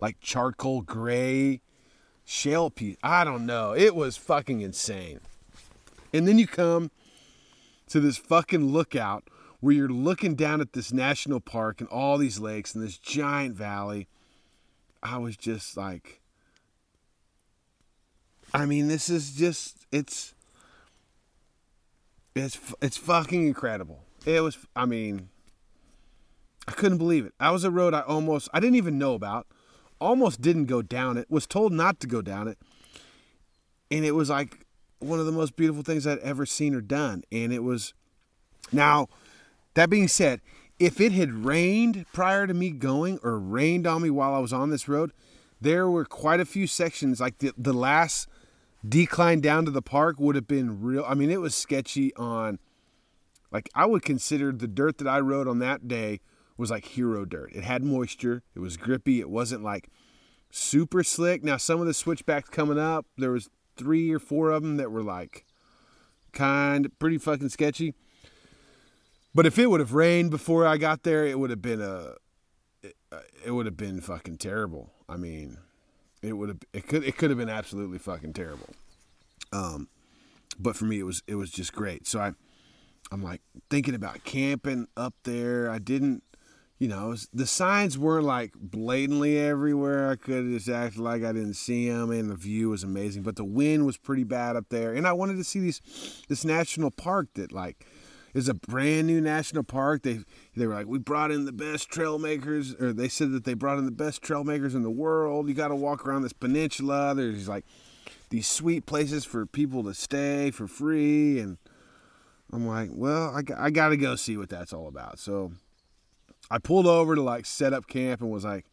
like charcoal gray shale piece. I don't know, it was fucking insane. And then you come to this fucking lookout where you're looking down at this national park and all these lakes and this giant valley. I was just like, I mean, this is just, it's, it's, it's fucking incredible. It was, I mean, I couldn't believe it. That was a road I almost, I didn't even know about, almost didn't go down it, was told not to go down it. And it was like one of the most beautiful things I'd ever seen or done. And it was, now, that being said, if it had rained prior to me going or rained on me while I was on this road, there were quite a few sections, like the, the last decline down to the park would have been real. I mean, it was sketchy on, like I would consider the dirt that I rode on that day was like hero dirt. It had moisture. It was grippy. It wasn't like super slick. Now, some of the switchbacks coming up, there was three or four of them that were like kind of pretty fucking sketchy. But if it would have rained before I got there, it would have been a, it, it would have been fucking terrible. I mean, it would have, it could, it could have been absolutely fucking terrible. Um, but for me, it was, it was just great. So I, I'm like thinking about camping up there. I didn't, you know, was, the signs weren't like blatantly everywhere. I could have just acted like I didn't see them, and the view was amazing. But the wind was pretty bad up there, and I wanted to see these, this national park that like, it's a brand new national park. They they were like, we brought in the best trail makers, or they said that they brought in the best trail makers in the world. You got to walk around this peninsula. There's like these sweet places for people to stay for free. And I'm like, well, I, I got to go see what that's all about. So I pulled over to like set up camp and was like,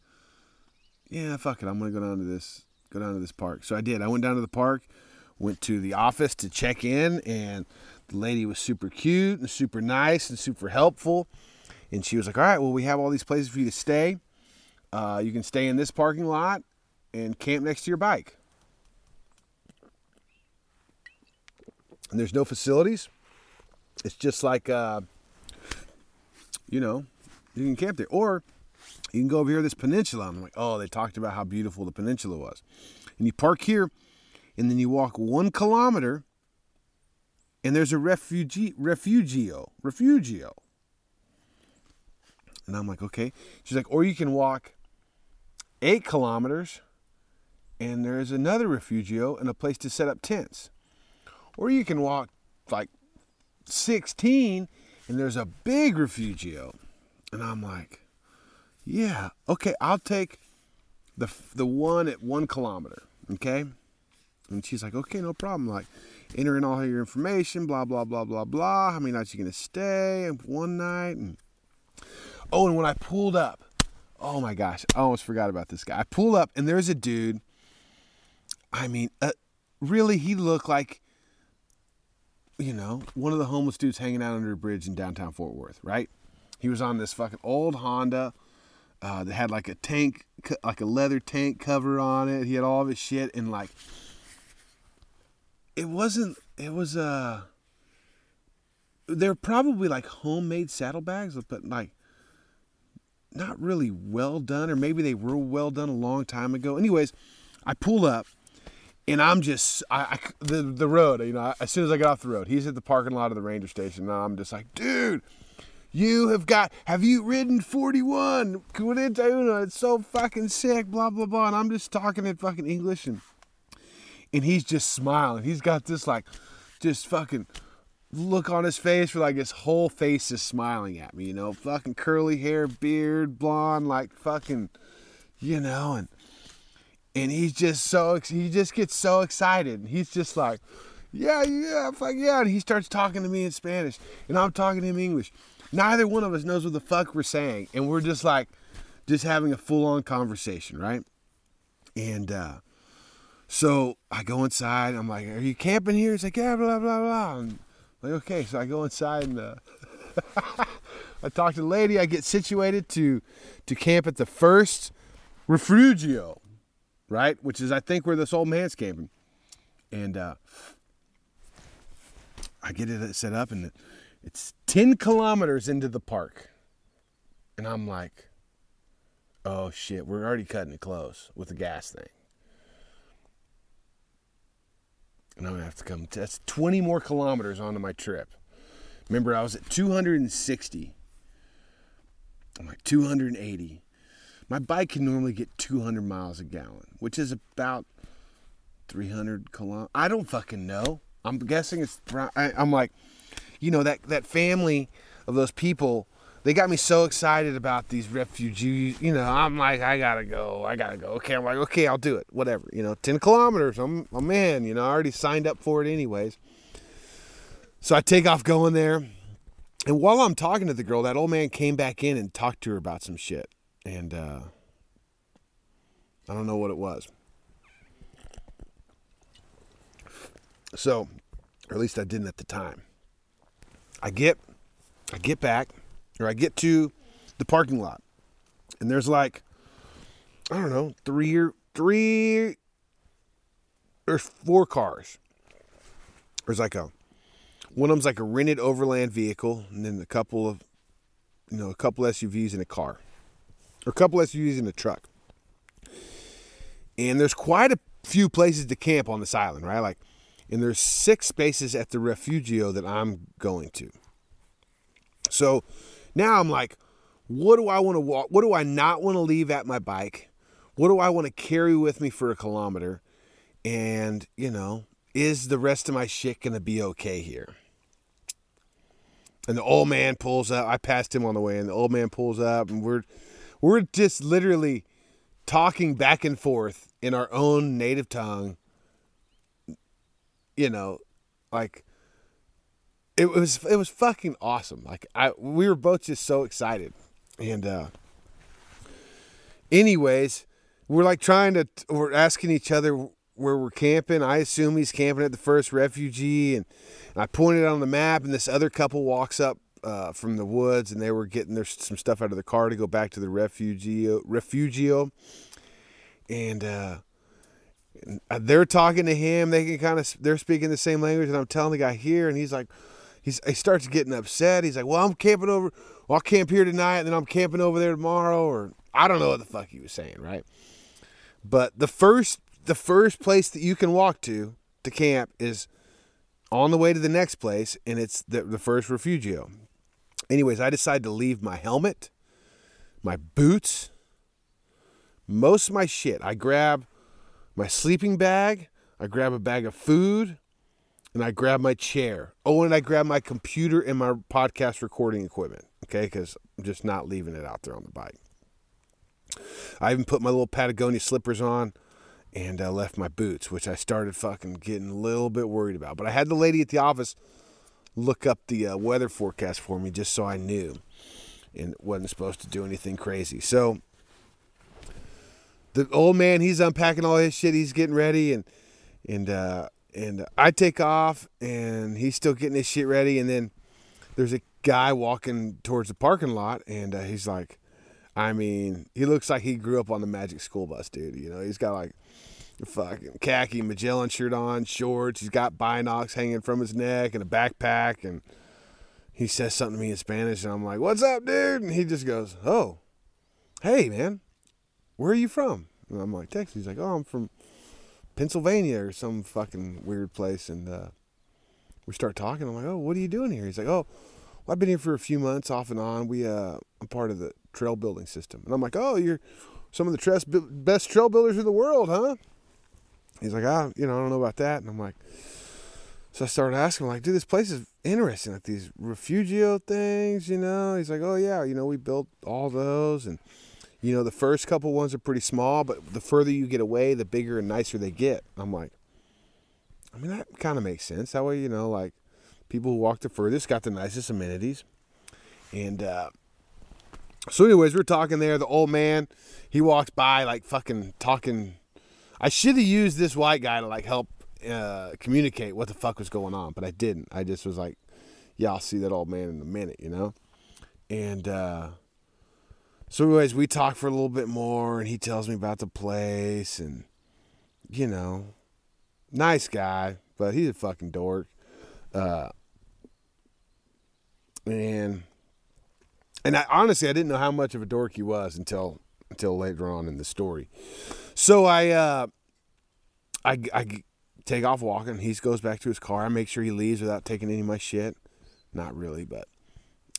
yeah, fuck it. I'm going to go down to this, go down to this park. So I did. I went down to the park, went to the office to check in, and the lady was super cute and super nice and super helpful. And she was like, all right, well, we have all these places for you to stay. Uh, you can stay in this parking lot and camp next to your bike. And there's no facilities. It's just like, uh, you know, you can camp there. Or you can go over here to this peninsula. I'm like, oh, they talked about how beautiful the peninsula was. And you park here, and then you walk one kilometer, and there's a refugee, refugio, refugio. And I'm like, okay. She's like, or you can walk eight kilometers and there is another refugio and a place to set up tents. Or you can walk like sixteen and there's a big refugio. And I'm like, yeah, okay, I'll take the the one at one kilometer, okay? And she's like, okay, no problem. Like, enter in all your information, blah, blah, blah, blah, blah. How many nights are you going to stay? One night. And oh, and when I pulled up, oh my gosh, I almost forgot about this guy. I pulled up, and there's a dude. I mean, uh, really, he looked like, you know, one of the homeless dudes hanging out under a bridge in downtown Fort Worth, right? He was on this fucking old Honda uh, that had like a tank, like a leather tank cover on it. He had all of his shit, and like, It wasn't, it was, uh, they're probably like homemade saddlebags, but like not really well done, or maybe they were well done a long time ago. Anyways, I pull up, and I'm just, I, I the, the road, you know, as soon as I got off the road, he's at the parking lot of the ranger station, and I'm just like, dude, You have got, have you ridden forty-one? It's so fucking sick, blah, blah, blah. And I'm just talking in fucking English, and and he's just smiling. He's got this, like, just fucking look on his face where, like, his whole face is smiling at me, you know? Fucking curly hair, beard, blonde, like, fucking, you know? And and he's just so, he just gets so excited. And he's just like, yeah, yeah, fuck yeah. And he starts talking to me in Spanish, and I'm talking to him in English. Neither one of us knows what the fuck we're saying, and we're just like, just having a full-on conversation, right? And uh, so I go inside. I'm like, "Are you camping here?" He's like, "Yeah, blah blah blah." I'm like, okay, so I go inside and uh, I talk to the lady. I get situated to to camp at the first refugio, right? Which is, I think, where this old man's camping. And uh, I get it set up, and it, it's ten kilometers into the park. And I'm like, oh shit, we're already cutting it close with the gas thing. And I'm gonna have to come, t- that's twenty more kilometers onto my trip. Remember, I was at two hundred sixty. I'm like two hundred eighty. My bike can normally get two hundred miles a gallon, which is about three hundred kilometers. I don't fucking know. I'm guessing it's, I, I'm like, you know, that, that family of those people, they got me so excited about these refugees. You know, I'm like, I gotta go, I gotta go. Okay, I'm like, okay, I'll do it, whatever. You know, ten kilometers, I'm, I'm in. You know, I already signed up for it anyways. So I take off going there. And while I'm talking to the girl, that old man came back in and talked to her about some shit. And uh, I don't know what it was. So, or at least I didn't at the time. I get, I get back, or I get to the parking lot, and there's like, I don't know, three or three or four cars. There's like a, one of them's like a rented overland vehicle, and then a couple of, you know, a couple S U Vs and a car, or a couple S U Vs and a truck. And there's quite a few places to camp on this island, right? Like. And there's six spaces at the refugio that I'm going to. So now I'm like, what do I want to walk? What do I not want to leave at my bike? What do I want to carry with me for a kilometer? And, you know, is the rest of my shit going to be okay here? And the old man pulls up. I passed him on the way, and the old man pulls up, and we're we're just literally talking back and forth in our own native tongue. You know, like, it was it was fucking awesome. Like, I we were both just so excited. And uh, anyways, we're like trying to, we're asking each other where we're camping. I assume he's camping at the first refugee. And, and I pointed on the map, and this other couple walks up uh, from the woods, and they were getting their, some stuff out of the car to go back to the refugio. refugio. And, uh. They're talking to him. They can kind of, they're speaking the same language, and I'm telling the guy here, and he's like, he's, he starts getting upset. He's like, well, I'm camping over, well, I'll camp here tonight, and then I'm camping over there tomorrow, or I don't know what the fuck he was saying, right? But the first, the first place that you can walk to, to camp, is on the way to the next place, and it's the, the first refugio. Anyways, I decided to leave my helmet, my boots, most of my shit. I grab my sleeping bag, I grab a bag of food, and I grab my chair. Oh, and I grab my computer and my podcast recording equipment, okay, because I'm just not leaving it out there on the bike. I even put my little Patagonia slippers on, and I left my boots, which I started fucking getting a little bit worried about. But I had the lady at the office look up the uh, weather forecast for me just so I knew, and wasn't supposed to do anything crazy. So the old man, he's unpacking all his shit. He's getting ready, and and uh, and I take off, and he's still getting his shit ready. And then there's a guy walking towards the parking lot, and uh, he's like, I mean, he looks like he grew up on the Magic School Bus, dude. You know, he's got like a fucking khaki Magellan shirt on, shorts. He's got binocs hanging from his neck and a backpack. And he says something to me in Spanish, and I'm like, what's up, dude? And he just goes, oh, hey, man. Where are you from? And I'm like, Texas. He's like, oh, I'm from Pennsylvania or some fucking weird place. And uh, we start talking. I'm like, oh, what are you doing here? He's like, oh, well, I've been here for a few months off and on. We, uh, I'm part of the trail building system. And I'm like, oh, you're some of the tres- best trail builders in the world, huh? He's like, ah, you know, I don't know about that. And I'm like, so I started asking him, like, dude, this place is interesting. Like these refugio things, you know? He's like, oh, yeah, you know, we built all those. And, you know, the first couple ones are pretty small, but the further you get away, the bigger and nicer they get. I'm like, I mean, that kind of makes sense. That way, you know, like, people who walked the furthest got the nicest amenities. And uh, so anyways, we're talking there. The old man, he walks by, like, fucking talking. I should have used this white guy to, like, help uh, communicate what the fuck was going on, but I didn't. I just was like, yeah, I'll see that old man in a minute, you know? And uh, so anyways, we talk for a little bit more, and he tells me about the place, and, you know, nice guy, but he's a fucking dork. Uh, and, and I honestly, I didn't know how much of a dork he was until, until later on in the story. So I, uh, I, I take off walking. He goes back to his car. I make sure he leaves without taking any of my shit. Not really, but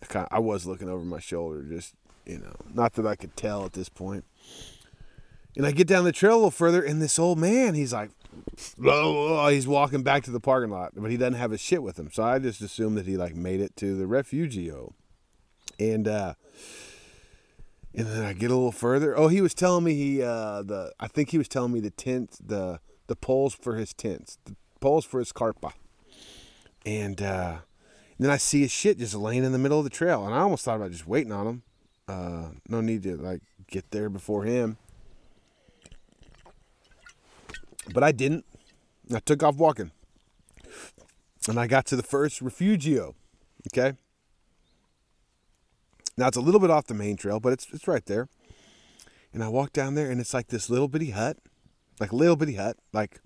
I, kinda, I was looking over my shoulder, just, you know, not that I could tell at this point. And I get down the trail a little further, and this old man, he's like, oh, he's walking back to the parking lot, but he doesn't have his shit with him. So I just assumed that he, like, made it to the refugio. And uh, and then I get a little further. Oh, he was telling me he uh, the I think he was telling me the tent the the poles for his tents, the poles for his carpa. And, uh, and then I see his shit just laying in the middle of the trail, and I almost thought about just waiting on him. Uh, no need to, like, get there before him. But I didn't. I took off walking. And I got to the first refugio. Okay? Now, it's a little bit off the main trail, but it's it's right there. And I walked down there, and it's like this little bitty hut. Like, little bitty hut. Like,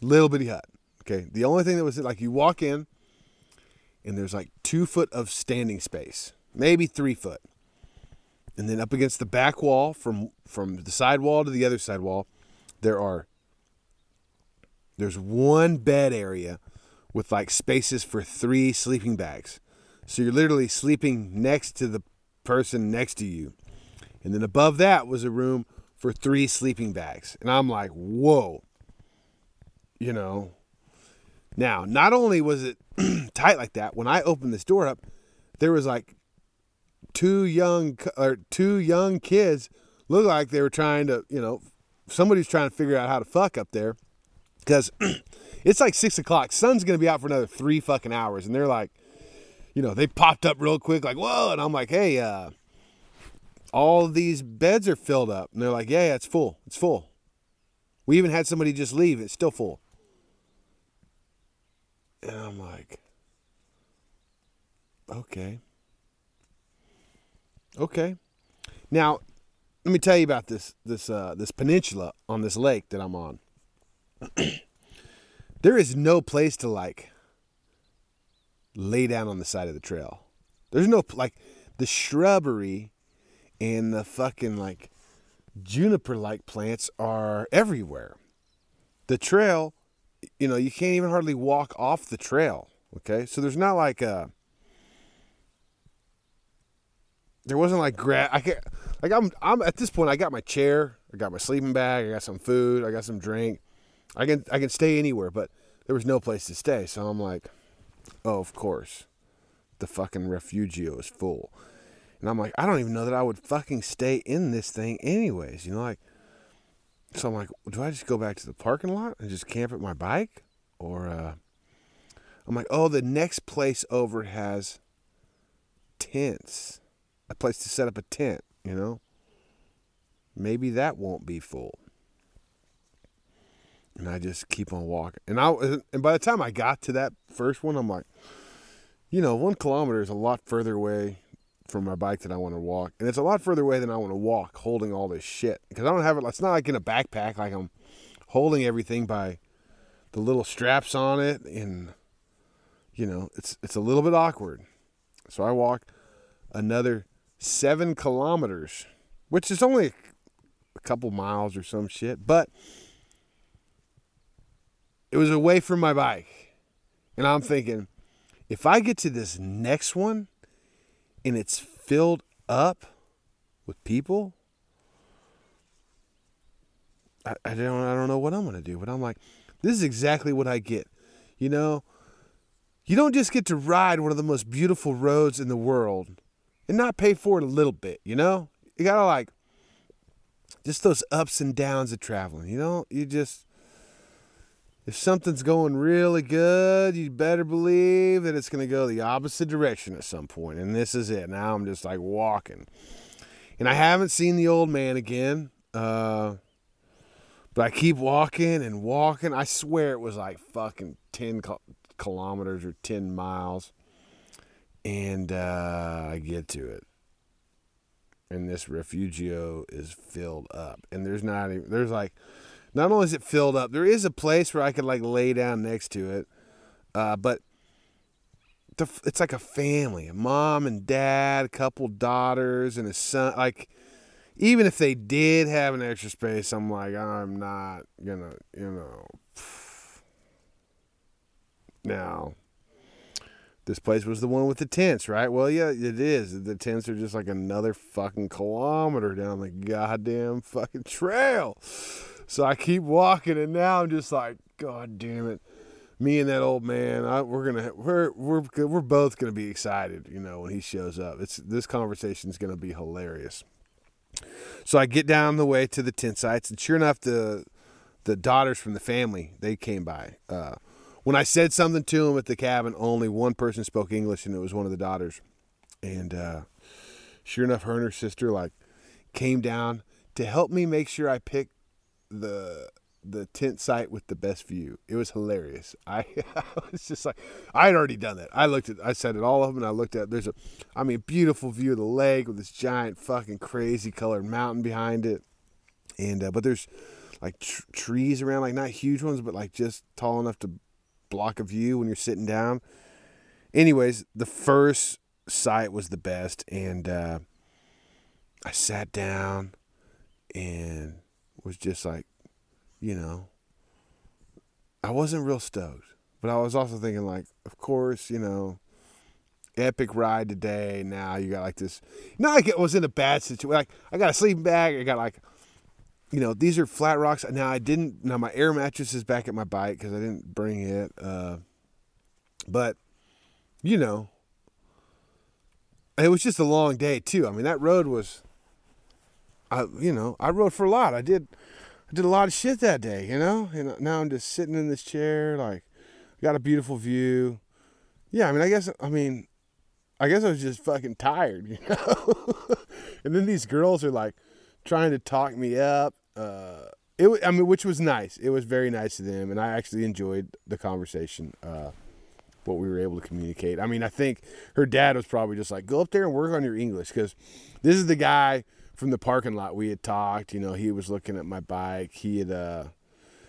little bitty hut. Okay? The only thing that was, like, you walk in, and there's, like, two foot of standing space. Maybe three foot. And then up against the back wall, from from the side wall to the other side wall, There are, there's one bed area with, like, spaces for three sleeping bags. So you're literally sleeping next to the person next to you. And then above that was a room for three sleeping bags. And I'm like, whoa, you know. Now, not only was it tight like that, when I opened this door up, there was, like, two young, or two young kids looked like they were trying to, you know, somebody's trying to figure out how to fuck up there, because it's like six o'clock. Sun's going to be out for another three fucking hours. And they're like, you know, they popped up real quick, like, whoa. And I'm like, hey, uh, all these beds are filled up. And they're like, yeah, yeah, it's full. It's full. We even had somebody just leave. It's still full. And I'm like, okay. Okay. Now, let me tell you about this this uh, this peninsula on this lake that I'm on. There is no place to, like, lay down on the side of the trail. There's no, like, the shrubbery and the fucking, like, juniper-like plants are everywhere. The trail, you know, you can't even hardly walk off the trail, okay? So there's not, like, a... There wasn't, like, grass. I can't, like, I'm, I'm at this point, I got my chair, I got my sleeping bag, I got some food, I got some drink. I can, I can stay anywhere, but there was no place to stay. So I'm like, oh, of course, the fucking refugio is full. And I'm like, I don't even know that I would fucking stay in this thing anyways. You know, like, so I'm like, do I just go back to the parking lot and just camp at my bike? Or, uh, I'm like, oh, the next place over has tents. A place to set up a tent, you know? Maybe that won't be full. And I just keep on walking. And I and by the time I got to that first one, I'm like, you know, one kilometer is a lot further away from my bike than I want to walk. And it's a lot further away than I want to walk holding all this shit. Because I don't have it, it's not like in a backpack, like I'm holding everything by the little straps on it. And, you know, it's it's a little bit awkward. So I walk another seven kilometers, which is only a couple miles or some shit, but it was away from my bike. And I'm thinking, If I get to this next one and it's filled up with people, I, I don't I don't know what I'm gonna do. But I'm like, this is exactly what I get. You know, you don't just get to ride one of the most beautiful roads in the world and not pay for it a little bit, you know? You gotta like just those ups and downs of traveling, you know? You just, if something's going really good, you better believe that it's going to go the opposite direction at some point. And this is it. Now I'm just like walking. And I haven't seen the old man again. Uh, but I keep walking and walking. I swear it was like fucking ten kilometers or ten miles. And uh, I get to it. And this refugio is filled up. And there's not even, there's like, not only is it filled up, there is a place where I could like lay down next to it, uh, but the, it's like a family, a mom and dad, a couple daughters and a son. Like, even if they did have an extra space, I'm like, I'm not gonna, you know. Now, this place was the one with the tents, right? Well, yeah, it is. The tents are just like another fucking kilometer down the goddamn fucking trail. So I keep walking, and now I'm just like, God damn it! Me and that old man, I, we're gonna, we're we're we're both gonna be excited, you know, when he shows up. It's this conversation's gonna be hilarious. So I get down the way to the tent sites, and sure enough, the the daughters from the family, they came by. Uh, when I said something to them at the cabin, only one person spoke English, and it was one of the daughters. And uh, sure enough, her and her sister like came down to help me make sure I picked the the tent site with the best view. It was hilarious. I, I was just like, I had already done that. I looked at, I said it all of them, and I looked at, there's a, I mean, beautiful view of the lake with this giant fucking crazy colored mountain behind it. And, uh, but there's like tr- trees around, like not huge ones, but like just tall enough to block a view when you're sitting down. Anyways, the first site was the best. And, uh, I sat down and was just like, you know, I wasn't real stoked, but I was also thinking like, of course, you know, epic ride today. Now you got like this, not like it was in a bad situation. Like I got a sleeping bag. I got like, you know, these are flat rocks. Now I didn't, now my air mattress is back at my bike cause I didn't bring it. Uh, but you know, it was just a long day too. I mean, that road was, I, you know, I rode for a lot. I did, I did a lot of shit that day, you know? And now I'm just sitting in this chair, like, got a beautiful view. Yeah, I mean, I guess, I mean, I guess I was just fucking tired, you know? And then these girls are, like, trying to talk me up. Uh, it, I mean, which was nice. It was very nice of them, and I actually enjoyed the conversation, uh, what we were able to communicate. I mean, I think her dad was probably just like, go up there and work on your English, because this is the guy from the parking lot we had talked, you know, he was looking at my bike. He had, uh,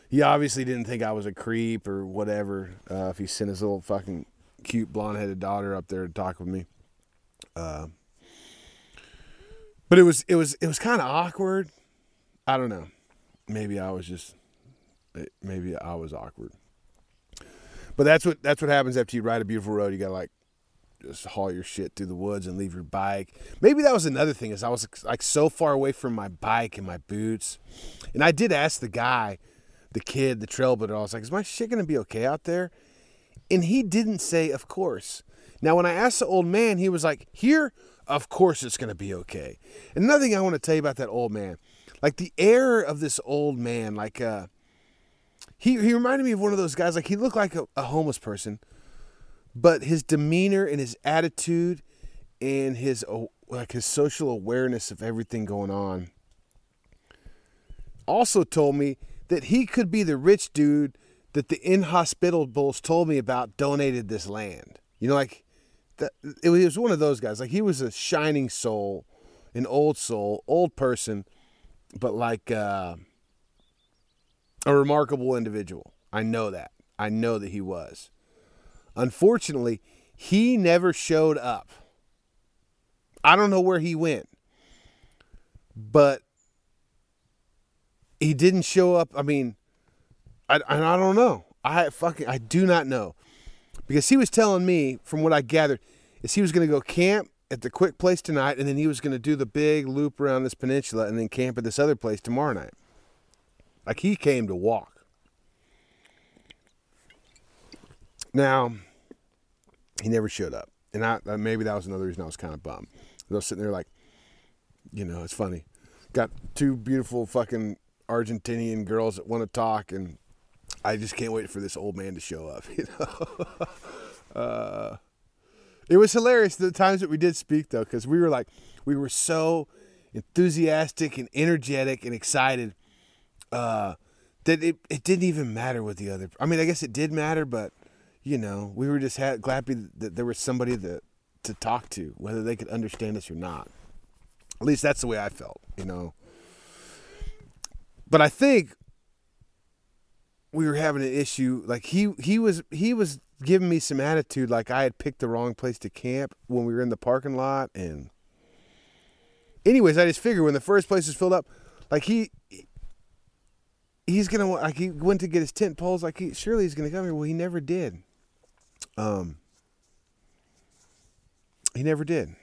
he obviously didn't think I was a creep or whatever. Uh, if he sent his little fucking cute blonde headed daughter up there to talk with me. Uh, but it was, it was, it was kind of awkward. I don't know. Maybe I was just, maybe I was awkward, but that's what, that's what happens after you ride a beautiful road. You got like, just haul your shit through the woods and leave your bike. Maybe that was another thing, is I was like so far away from my bike and my boots. And I did ask the guy, the kid, the trail builder, I was like, is my shit going to be okay out there? And he didn't say, of course. Now, when I asked the old man, he was like, here, of course it's going to be okay. And another thing I want to tell you about that old man, like the air of this old man, like uh, he, he reminded me of one of those guys, like he looked like a, a homeless person. But his demeanor and his attitude and his like his social awareness of everything going on also told me that he could be the rich dude that the inhospitables told me about donated this land. You know, like that, it was one of those guys. Like he was a shining soul, an old soul, old person, but like uh, a remarkable individual. I know that. I know that he was. Unfortunately, he never showed up. I don't know where he went, but he didn't show up. I mean, I, I don't know. I fucking, I do not know. Because he was telling me, from what I gathered, is he was going to go camp at the quick place tonight, and then he was going to do the big loop around this peninsula and then camp at this other place tomorrow night. Like, he came to walk. Now, he never showed up. And I, maybe that was another reason I was kind of bummed. I was sitting there like, you know, it's funny. Got two beautiful fucking Argentinian girls that want to talk, and I just can't wait for this old man to show up, you know. uh, it was hilarious the times that we did speak, though, because we were like, we were so enthusiastic and energetic and excited uh, that it, it didn't even matter what the other, I mean, I guess it did matter, but, you know, we were just ha- glad that there was somebody that, to talk to, whether they could understand us or not. At least that's the way I felt, you know. But I think we were having an issue. Like, he, he was he was giving me some attitude, like I had picked the wrong place to camp when we were in the parking lot. And anyways, I just figured when the first place was filled up, like he he's gonna like he went to get his tent poles. Like he surely he's gonna come here. Well, he never did. Um, he never did.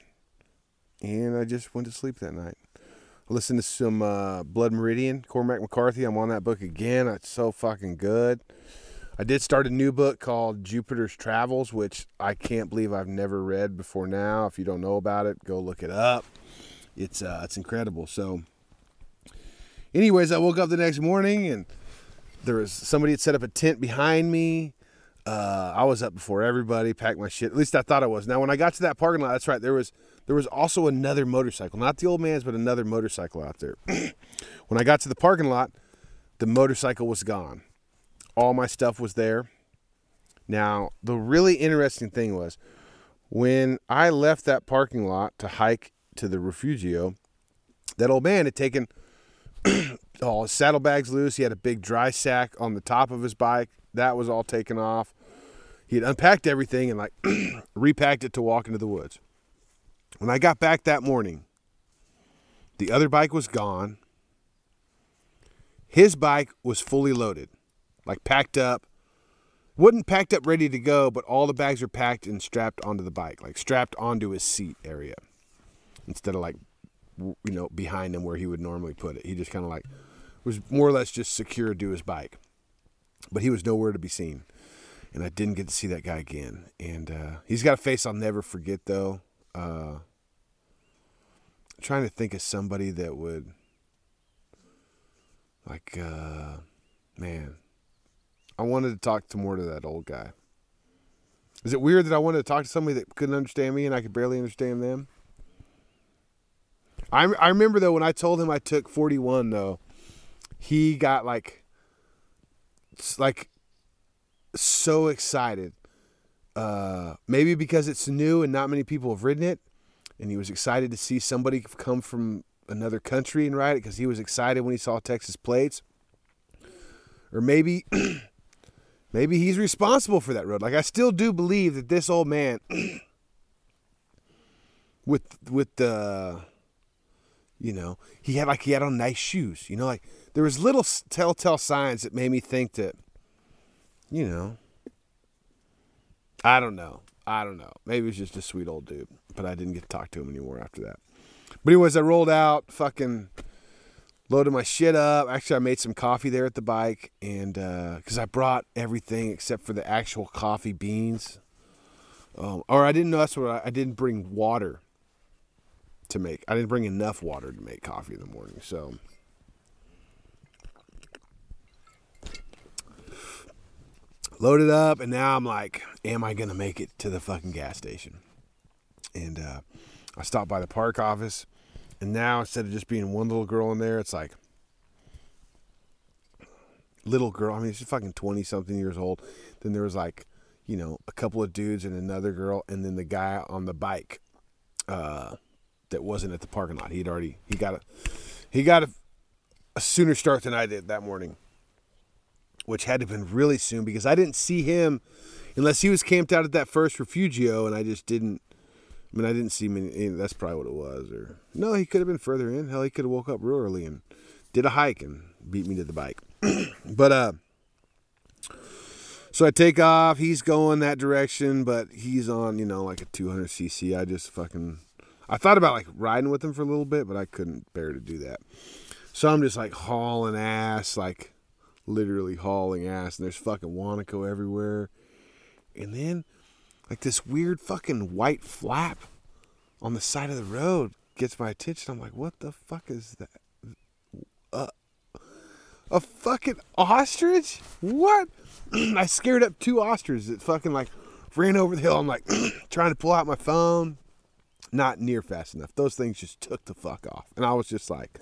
And I just went to sleep that night. Listen to some uh, Blood Meridian, Cormac McCarthy. I'm on that book again. It's so fucking good. I did start a new book called Jupiter's Travels, which I can't believe I've never read before now. If you don't know about it, go look it up. It's uh, it's incredible. So anyways, I woke up the next morning, and there was somebody had set up a tent behind me. Uh, I was up before everybody, packed my shit. At least I thought I was. Now, when I got to that parking lot, that's right, there was there was also another motorcycle. Not the old man's, but another motorcycle out there. When I got to the parking lot, the motorcycle was gone. All my stuff was there. Now, the really interesting thing was, when I left that parking lot to hike to the refugio, that old man had taken all his saddlebags loose. He had a big dry sack on the top of his bike. That was all taken off. He had unpacked everything and like repacked it to walk into the woods. When I got back that morning, the other bike was gone. His bike was fully loaded, like packed up. Wasn't packed up ready to go, but all the bags were packed and strapped onto the bike, like strapped onto his seat area instead of like, you know, behind him where he would normally put it. He just kind of like was more or less just secured to his bike. But he was nowhere to be seen, and I didn't get to see that guy again. And uh, he's got a face I'll never forget, though. Uh, I'm trying to think of somebody that would, like, uh, man, I wanted to talk to more to that old guy. Is it weird that I wanted to talk to somebody that couldn't understand me and I could barely understand them? I I remember, though, when I told him I took forty-one, though, he got, like... like so excited uh maybe because it's new and not many people have ridden it, and he was excited to see somebody come from another country and ride it because he was excited when he saw Texas plates, or maybe maybe he's responsible for that road. Like, I still do believe that this old man with with the uh, you know, he had like he had on nice shoes, you know, like there was little telltale signs that made me think that, you know, I don't know. I don't know. Maybe it was just a sweet old dude, but I didn't get to talk to him anymore after that. But anyways, I rolled out, fucking loaded my shit up. Actually, I made some coffee there at the bike, and because uh, I brought everything except for the actual coffee beans. Um, or I didn't know that's what I, I didn't bring water to make. I didn't bring enough water to make coffee in the morning, so... loaded up, and now I'm like, am I going to make it to the fucking gas station? And uh, I stopped by the park office, and now instead of just being one little girl in there, it's like, little girl, I mean, she's fucking twenty-something years old. Then there was like, you know, a couple of dudes and another girl, and then the guy on the bike uh, that wasn't at the parking lot. He'd already, he got a, he got a, a sooner start than I did that morning, which had to have been really soon because I didn't see him unless he was camped out at that first refugio, and I just didn't, I mean, I didn't see many, that's probably what it was. Or no, he could have been further in. Hell, he could have woke up real early and did a hike and beat me to the bike. But, uh, So I take off. He's going that direction, but he's on, you know, like a two hundred c c. I just fucking... I thought about, like, riding with him for a little bit, but I couldn't bear to do that. So I'm just, like, hauling ass, like, literally hauling ass. And there's fucking Wanako everywhere. And then, like, this weird fucking white flap on the side of the road gets my attention. I'm like, what the fuck is that? Uh, a fucking ostrich? What? I scared up two ostriches that fucking, like, ran over the hill. I'm, like, trying to pull out my phone. Not near fast enough. Those things just took the fuck off. And I was just like,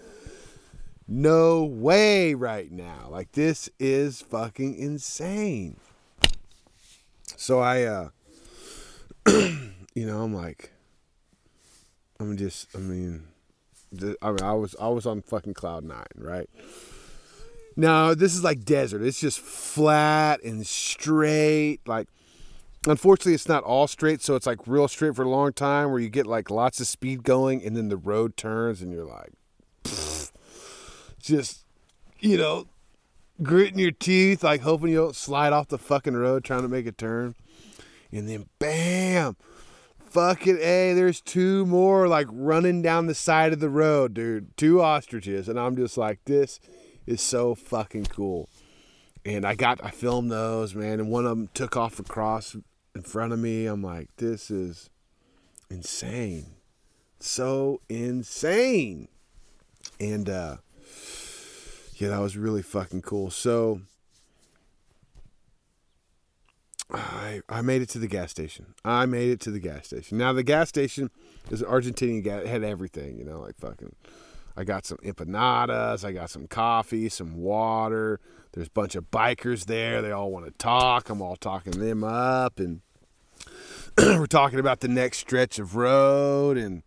no way right now. Like, this is fucking insane. So I, uh, you know, I'm like, I'm just, I mean, the, I mean, I was, I was on fucking cloud nine, right? Now, this is like desert. It's just flat and straight. Like, unfortunately, it's not all straight, so it's like real straight for a long time where you get like lots of speed going and then the road turns and you're like, pfft, just, you know, gritting your teeth, like hoping you don't slide off the fucking road trying to make a turn. And then bam, fucking A, there's two more like running down the side of the road, dude. Two ostriches. And I'm just like, this is so fucking cool. And I got, I filmed those, man. And one of them took off across in front of me. I'm like, this is insane. So insane. And, uh, yeah, that was really fucking cool. So I, I made it to the gas station. I made it to the gas station. Now the gas station is an Argentinian gas. It had everything, you know, like fucking, I got some empanadas. I got some coffee, some water. There's a bunch of bikers there. They all want to talk. I'm all talking them up. And we're talking about the next stretch of road and,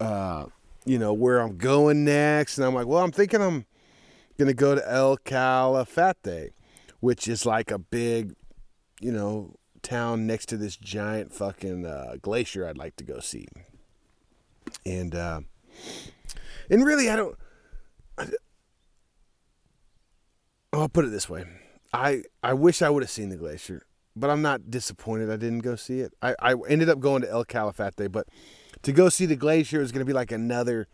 uh, you know, where I'm going next. And I'm like, well, I'm thinking I'm going to go to El Calafate, which is like a big, you know, town next to this giant fucking uh, glacier I'd like to go see. And, uh, and really, I don't... I, I'll put it this way. I, I wish I would have seen the glacier, but I'm not disappointed I didn't go see it. I, I ended up going to El Calafate, but to go see the glacier was going to be like another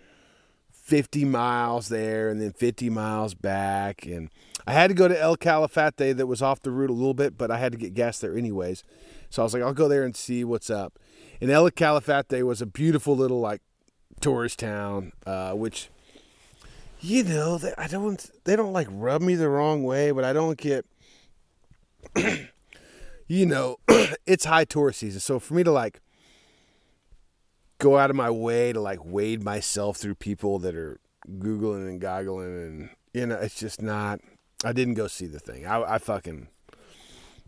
fifty miles there and then fifty miles back. And I had to go to El Calafate that was off the route a little bit, but I had to get gas there anyways. So I was like, I'll go there and see what's up. And El Calafate was a beautiful little like tourist town, uh, which... You know, they, I don't. They don't like rub me the wrong way, but I don't get. You know, it's high tourist season, so for me to like go out of my way to like wade myself through people that are googling and goggling, and you know, it's just not. I didn't go see the thing. I, I fucking.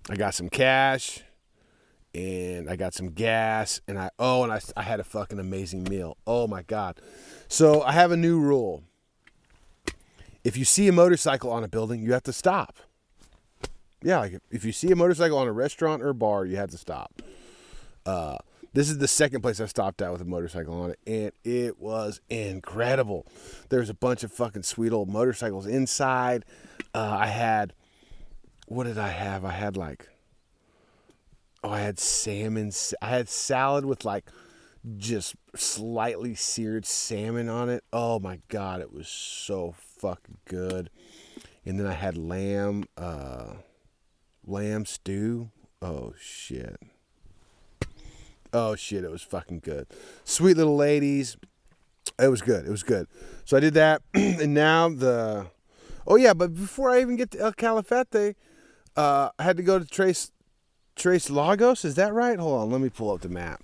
I got some cash, and I got some gas, and I oh, and I I had a fucking amazing meal. Oh my God! So I have a new rule. If you see a motorcycle on a building, you have to stop. Yeah, like if you see a motorcycle on a restaurant or a bar, you have to stop. Uh, this is the second place I stopped at with a motorcycle on it, and it was incredible. There was a bunch of fucking sweet old motorcycles inside. Uh, I had, what did I have? I had like, oh, I had salmon. I had salad with like just slightly seared salmon on it. Oh my God, it was so fun. Fucking good. And then I had lamb uh lamb stew. Oh shit. Oh shit, it was fucking good. Sweet little ladies. It was good. It was good. So I did that. And now the Oh yeah, but before I even get to El Calafate, uh I had to go to Tres Tres Lagos. Is that right? Hold on, let me pull up the map.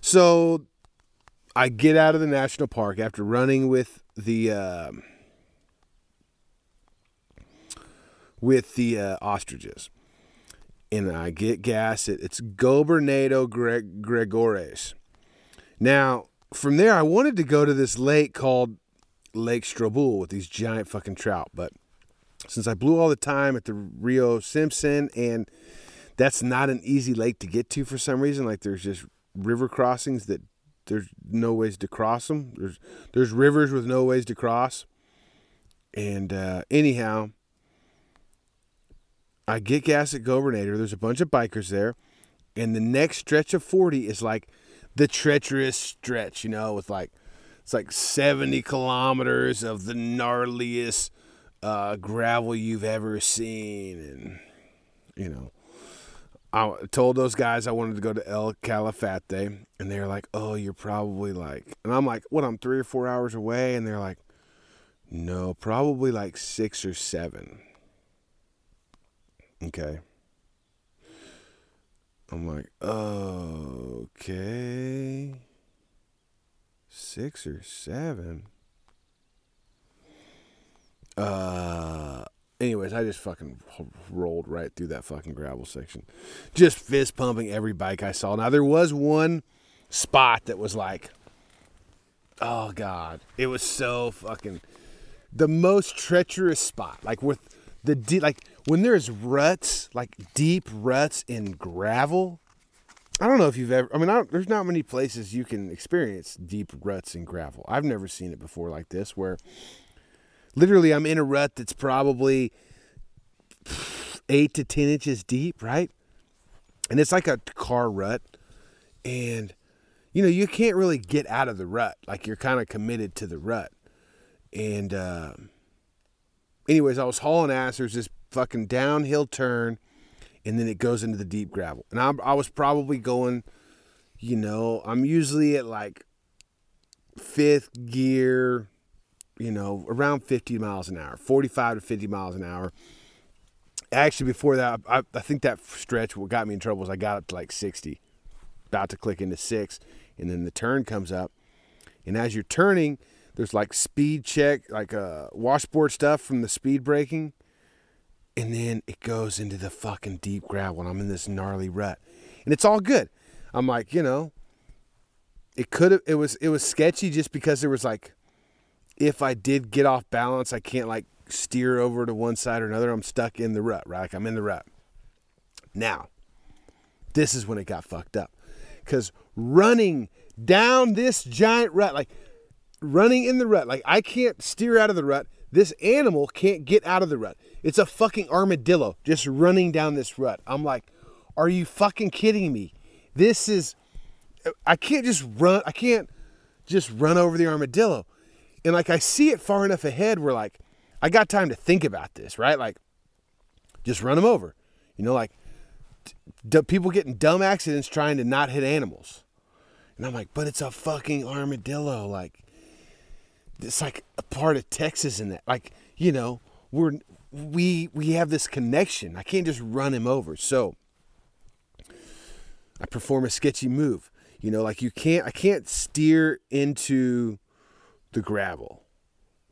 So I get out of the national park after running with the uh with the uh, ostriches. And I get gas. It, it's Gobernador Gre- Gregores. Now, from there, I wanted to go to this lake called Lake Strobul with these giant fucking trout. But since I blew all the time at the Rio Simpson, and that's not an easy lake to get to for some reason. Like, there's just river crossings that there's no ways to cross them. There's, there's rivers with no ways to cross. And uh, anyhow... I get gas at Gobernador. There's a bunch of bikers there. And the next stretch of forty is like the treacherous stretch, you know, with like, it's like seventy kilometers of the gnarliest uh, gravel you've ever seen. And, you know, I told those guys I wanted to go to El Calafate, and they're like, oh, you're probably like, and I'm like, what, I'm three or four hours away? And they're like, no, probably like six or seven. Okay. I'm like, oh, okay. Six or seven. Uh, anyways, I just fucking rolled right through that fucking gravel section. Just fist pumping every bike I saw. Now, there was one spot that was like, oh, God. It was so fucking, the most treacherous spot. Like, with the, de- like, when there's ruts, like deep ruts in gravel, I don't know if you've ever, I mean, I there's not many places you can experience deep ruts in gravel. I've never seen it before like this, where literally I'm in a rut that's probably eight to ten inches deep, right? And it's like a car rut. And, you know, you can't really get out of the rut. Like, you're kind of committed to the rut. And uh, anyways, I was hauling ass. There's this fucking downhill turn, and then it goes into the deep gravel. And I, I was probably going, you know, I'm usually at like fifth gear, you know, around fifty miles an hour, forty-five to fifty miles an hour. Actually, before that, I, I think that stretch what got me in trouble is I got up to like sixty, about to click into six, and then the turn comes up. And as you're turning, there's like speed check, like uh, washboard stuff from the speed braking. And then it goes into the fucking deep gravel, and I'm in this gnarly rut. And it's all good. I'm like, you know, it could have, it was, it was sketchy just because there was like, if I did get off balance, I can't like steer over to one side or another. I'm stuck in the rut, right? Like, I'm in the rut. Now, this is when it got fucked up. Because running down this giant rut, like running in the rut, like I can't steer out of the rut. This animal can't get out of the rut. It's a fucking armadillo just running down this rut. I'm like, are you fucking kidding me? This is, I can't just run, I can't just run over the armadillo. And like, I see it far enough ahead where like, I got time to think about this, right? Like, just run them over. You know, like, d- people get in dumb accidents trying to not hit animals. And I'm like, but it's a fucking armadillo, like. It's like a part of Texas in that, like, you know, we're, we, we have this connection. I can't just run him over. So I perform a sketchy move, you know, like you can't, I can't steer into the gravel.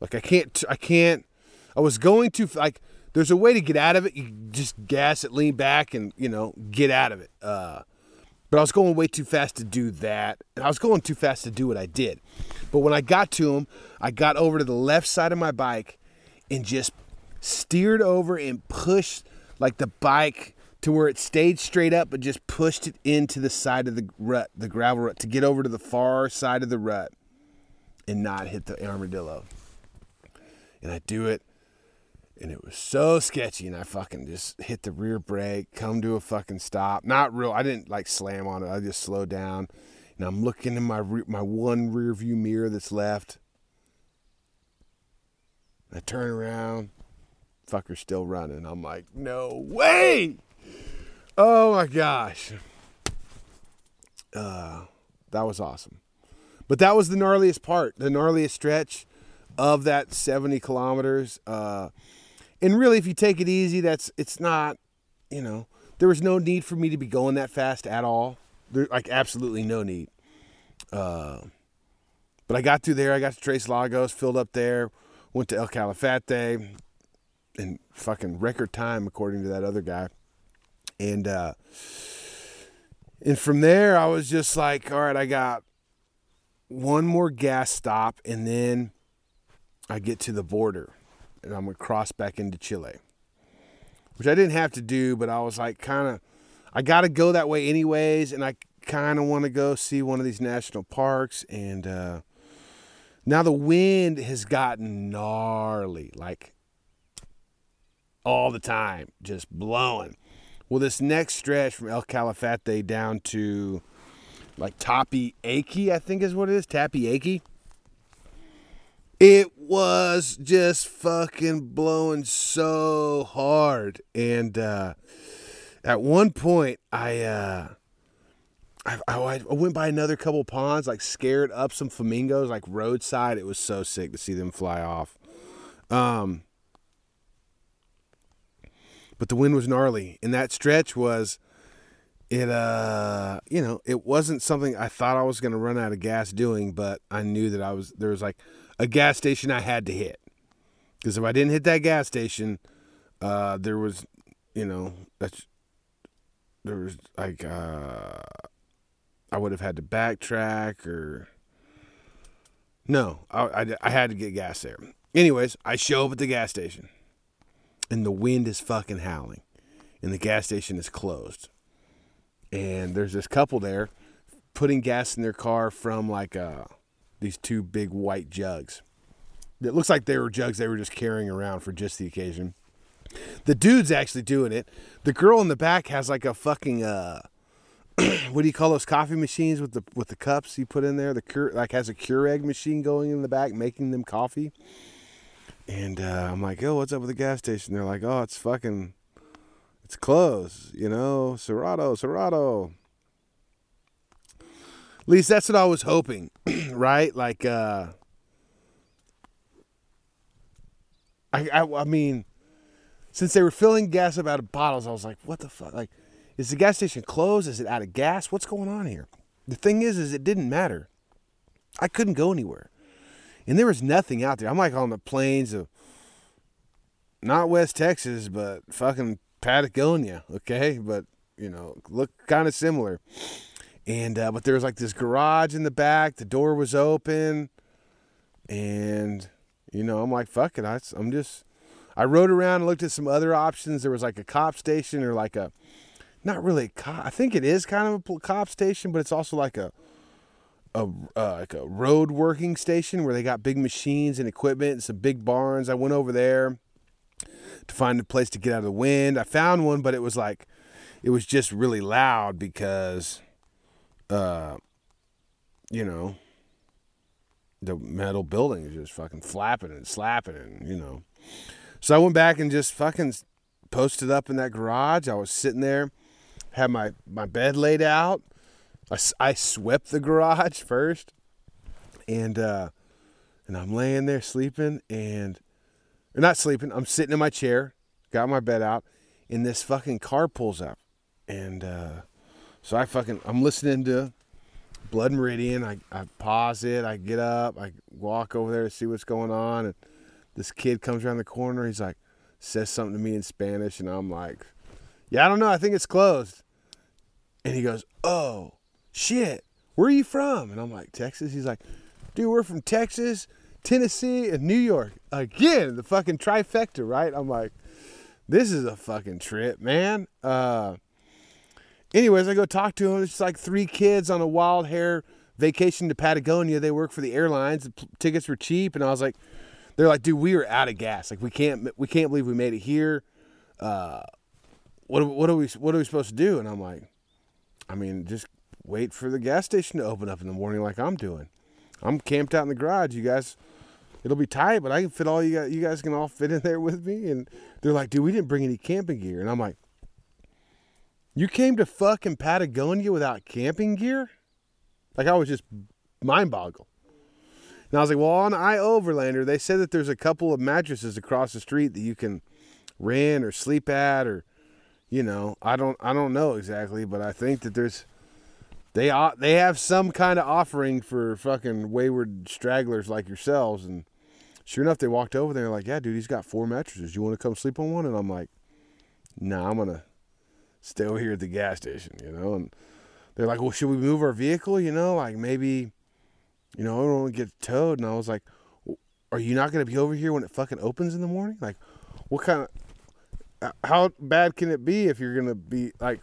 Like I can't, I can't, I was going to like, there's a way to get out of it. You just gas it, lean back and, you know, get out of it. Uh, But I was going way too fast to do that. And I was going too fast to do what I did. But when I got to him, I got over to the left side of my bike and just steered over and pushed like the bike to where it stayed straight up, but just pushed it into the side of the rut, the gravel rut, to get over to the far side of the rut and not hit the armadillo. And I do it. And it was so sketchy, and I fucking just hit the rear brake, come to a fucking stop. Not real. I didn't, like, slam on it. I just slowed down, and I'm looking in my re- my one rear view mirror that's left. I turn around. Fucker's still running. I'm like, no way! Oh, my gosh. Uh, that was awesome. But that was the gnarliest part, the gnarliest stretch of that seventy kilometers. Uh... And really, if you take it easy, that's, it's not, you know, there was no need for me to be going that fast at all. There, like, absolutely no need. Uh, but I got through there. I got to Tres Lagos, filled up there, went to El Calafate, in fucking record time, according to that other guy. And, uh, and from there, I was just like, all right, I got one more gas stop, and then I get to the border. And I'm going to cross back into Chile, which I didn't have to do, but I was like, kind of, I got to go that way anyways. And I kind of want to go see one of these national parks. And uh, now the wind has gotten gnarly. Like, all the time, just blowing. Well, this next stretch from El Calafate down to like Tapiaki, I think is what it is, Tapiaki. It was just fucking blowing so hard. And uh, at one point, I, uh, I, I I went by another couple ponds, like scared up some flamingos, like roadside. It was so sick to see them fly off. Um, but the wind was gnarly, and that stretch was, it uh, you know, it wasn't something I thought I was gonna run out of gas doing, but I knew that I was there was like a gas station I had to hit, because if I didn't hit that gas station, uh, there was, you know, that's there was like uh, I would have had to backtrack or no, I I, I had to get gas there. Anyways, I show up at the gas station, and the wind is fucking howling, and the gas station is closed. And there's this couple there putting gas in their car from like uh, these two big white jugs. It looks like they were jugs they were just carrying around for just the occasion. The dude's actually doing it. The girl in the back has like a fucking, uh, what do you call those coffee machines with the with the cups you put in there? The Keur- like has a Keurig machine going in the back making them coffee. And uh, I'm like, yo, what's up with the gas station? They're like, oh, it's fucking, it's closed, you know, Cerrado, Cerrado. At least that's what I was hoping, right? Like, uh, I, I, I mean, since they were filling gas up out of bottles, I was like, what the fuck? Like, is the gas station closed? Is it out of gas? What's going on here? The thing is, is it didn't matter. I couldn't go anywhere. And there was nothing out there. I'm like on the plains of not West Texas, but fucking Patagonia, okay? But, you know, look kind of similar. And, uh, but there was like this garage in the back. The door was open. And, you know, I'm like, fuck it. I, I'm just, I rode around and looked at some other options. There was like a cop station or like a, not really a cop. I think it is kind of a cop station, but it's also like a, A, uh, like a road working station where they got big machines and equipment and some big barns. I went over there to find a place to get out of the wind. I found one, but it was like, it was just really loud because, uh, you know, the metal building is just fucking flapping and slapping and, you know. So I went back and just fucking posted up in that garage. I was sitting there, had my, my bed laid out. I swept the garage first, and uh, and I'm laying there sleeping, and or not sleeping. I'm sitting in my chair, got my bed out, and this fucking car pulls up, and uh, so I fucking I'm listening to Blood Meridian. I I pause it. I get up. I walk over there to see what's going on, and this kid comes around the corner. He's like, says something to me in Spanish, and I'm like, yeah, I don't know. I think it's closed, and he goes, oh. Shit, where are you from? And I'm like, Texas. He's like, dude, we're from Texas, Tennessee, and New York. Again, the fucking trifecta, right? I'm like, this is a fucking trip, man. Uh, anyways, I go talk to him. It's like three kids on a wild hair vacation to Patagonia. They work for the airlines. The tickets were cheap, and I was like, they're like, dude, we are out of gas. Like, we can't, we can't believe we made it here. Uh, what, what are we, what are we supposed to do? And I'm like, I mean, just wait for the gas station to open up in the morning like I'm doing. I'm camped out in the garage. You guys, it'll be tight, but I can fit all you guys. You guys can all fit in there with me. And they're like, dude, we didn't bring any camping gear. And I'm like, you came to fucking Patagonia without camping gear? Like, I was just mind-boggled. And I was like, well, on iOverlander, they said that there's a couple of mattresses across the street that you can rent or sleep at or, you know, I don't, I don't know exactly, but I think that there's, They they have some kind of offering for fucking wayward stragglers like yourselves. And sure enough, they walked over there and like, yeah, dude, he's got four mattresses. You want to come sleep on one? And I'm like, nah, I'm going to stay over here at the gas station, you know. And they're like, well, should we move our vehicle, you know? Like maybe, you know, I don't want to get towed. And I was like, are you not going to be over here when it fucking opens in the morning? Like, what kind of, how bad can it be if you're going to be like...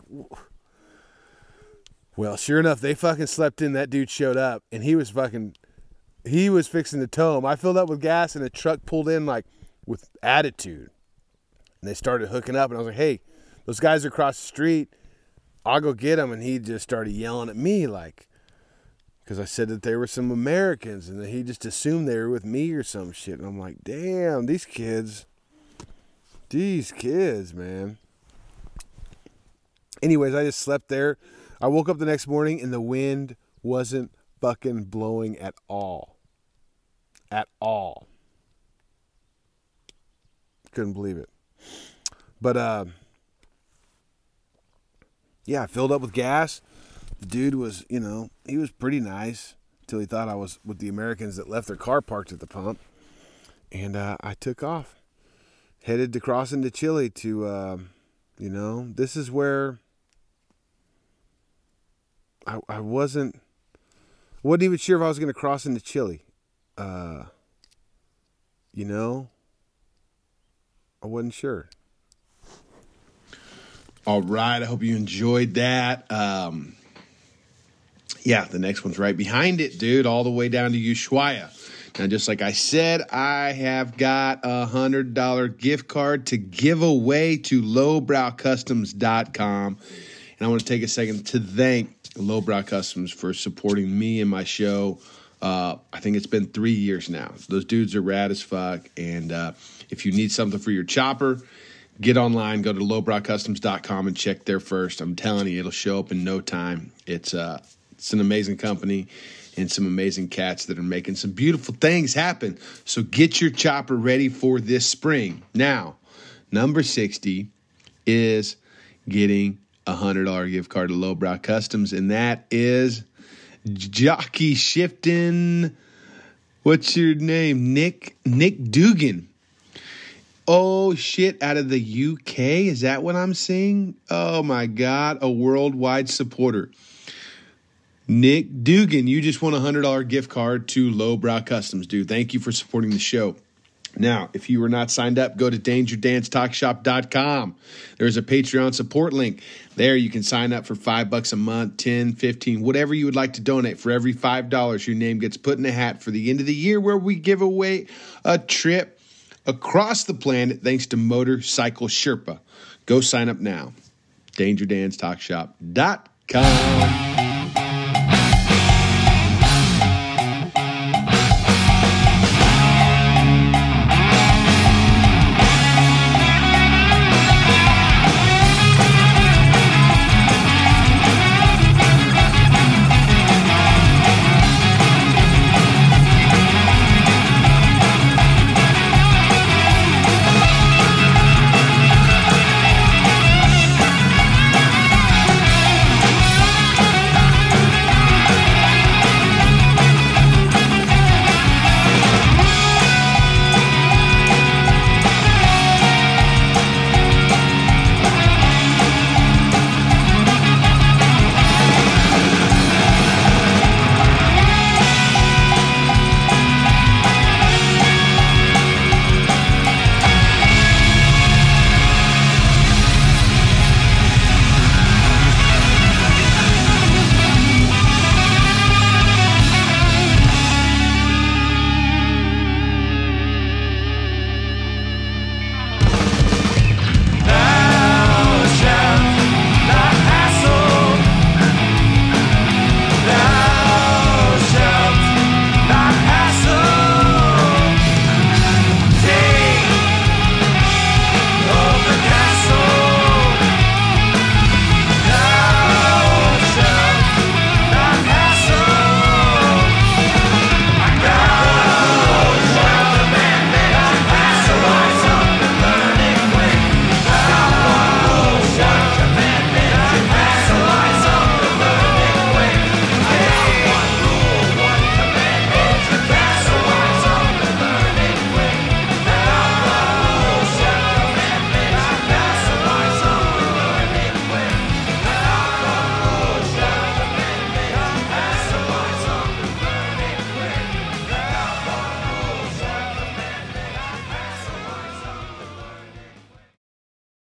Well, sure enough, they fucking slept in. That dude showed up, and he was fucking, he was fixing to tow him. I filled up with gas, and the truck pulled in, like, with attitude. and they started hooking up, and I was like, hey, those guys are across the street, I'll go get them. And he just started yelling at me, like, because I said that they were some Americans, and then he just assumed they were with me or some shit. And I'm like, damn, these kids, these kids, man. Anyways, I just slept there. I woke up the next morning, and the wind wasn't fucking blowing at all. At all. Couldn't believe it. But, uh, yeah, I filled up with gas. The dude was, you know, he was pretty nice until he thought I was with the Americans that left their car parked at the pump. And uh, I took off. Headed to cross into Chile to, uh, you know, this is where I, I wasn't, wasn't even sure if I was going to cross into Chile. Uh, you know, I wasn't sure. All right. I hope you enjoyed that. Um, yeah, the next one's right behind it, dude, all the way down to Ushuaia. Now, just like I said, I have got a one hundred dollars gift card to give away to low brow customs dot com. And I want to take a second to thank Low Brow Customs for supporting me and my show. Uh, I think it's been three years now. Those dudes are rad as fuck. And uh, if you need something for your chopper, get online, go to low brow customs dot com and check there first. I'm telling you, it'll show up in no time. It's uh, it's an amazing company and some amazing cats that are making some beautiful things happen. So get your chopper ready for this spring. Now, number sixty is getting a one hundred dollars gift card to Low Brow Customs, and that is Jockey Shifton. What's your name? Nick Nick Dugan. Oh, shit, out of the U K? Is that what I'm seeing? Oh, my God, a worldwide supporter. Nick Dugan, you just won a one hundred dollars gift card to Low Brow Customs, dude. Thank you for supporting the show. Now, if you are not signed up, go to danger dance talk shop dot com. There's a Patreon support link. There you can sign up for five bucks a month, ten, fifteen, whatever you would like to donate. For every five dollars, your name gets put in a hat for the end of the year where we give away a trip across the planet thanks to Motorcycle Sherpa. Go sign up now. danger dance talk shop dot com.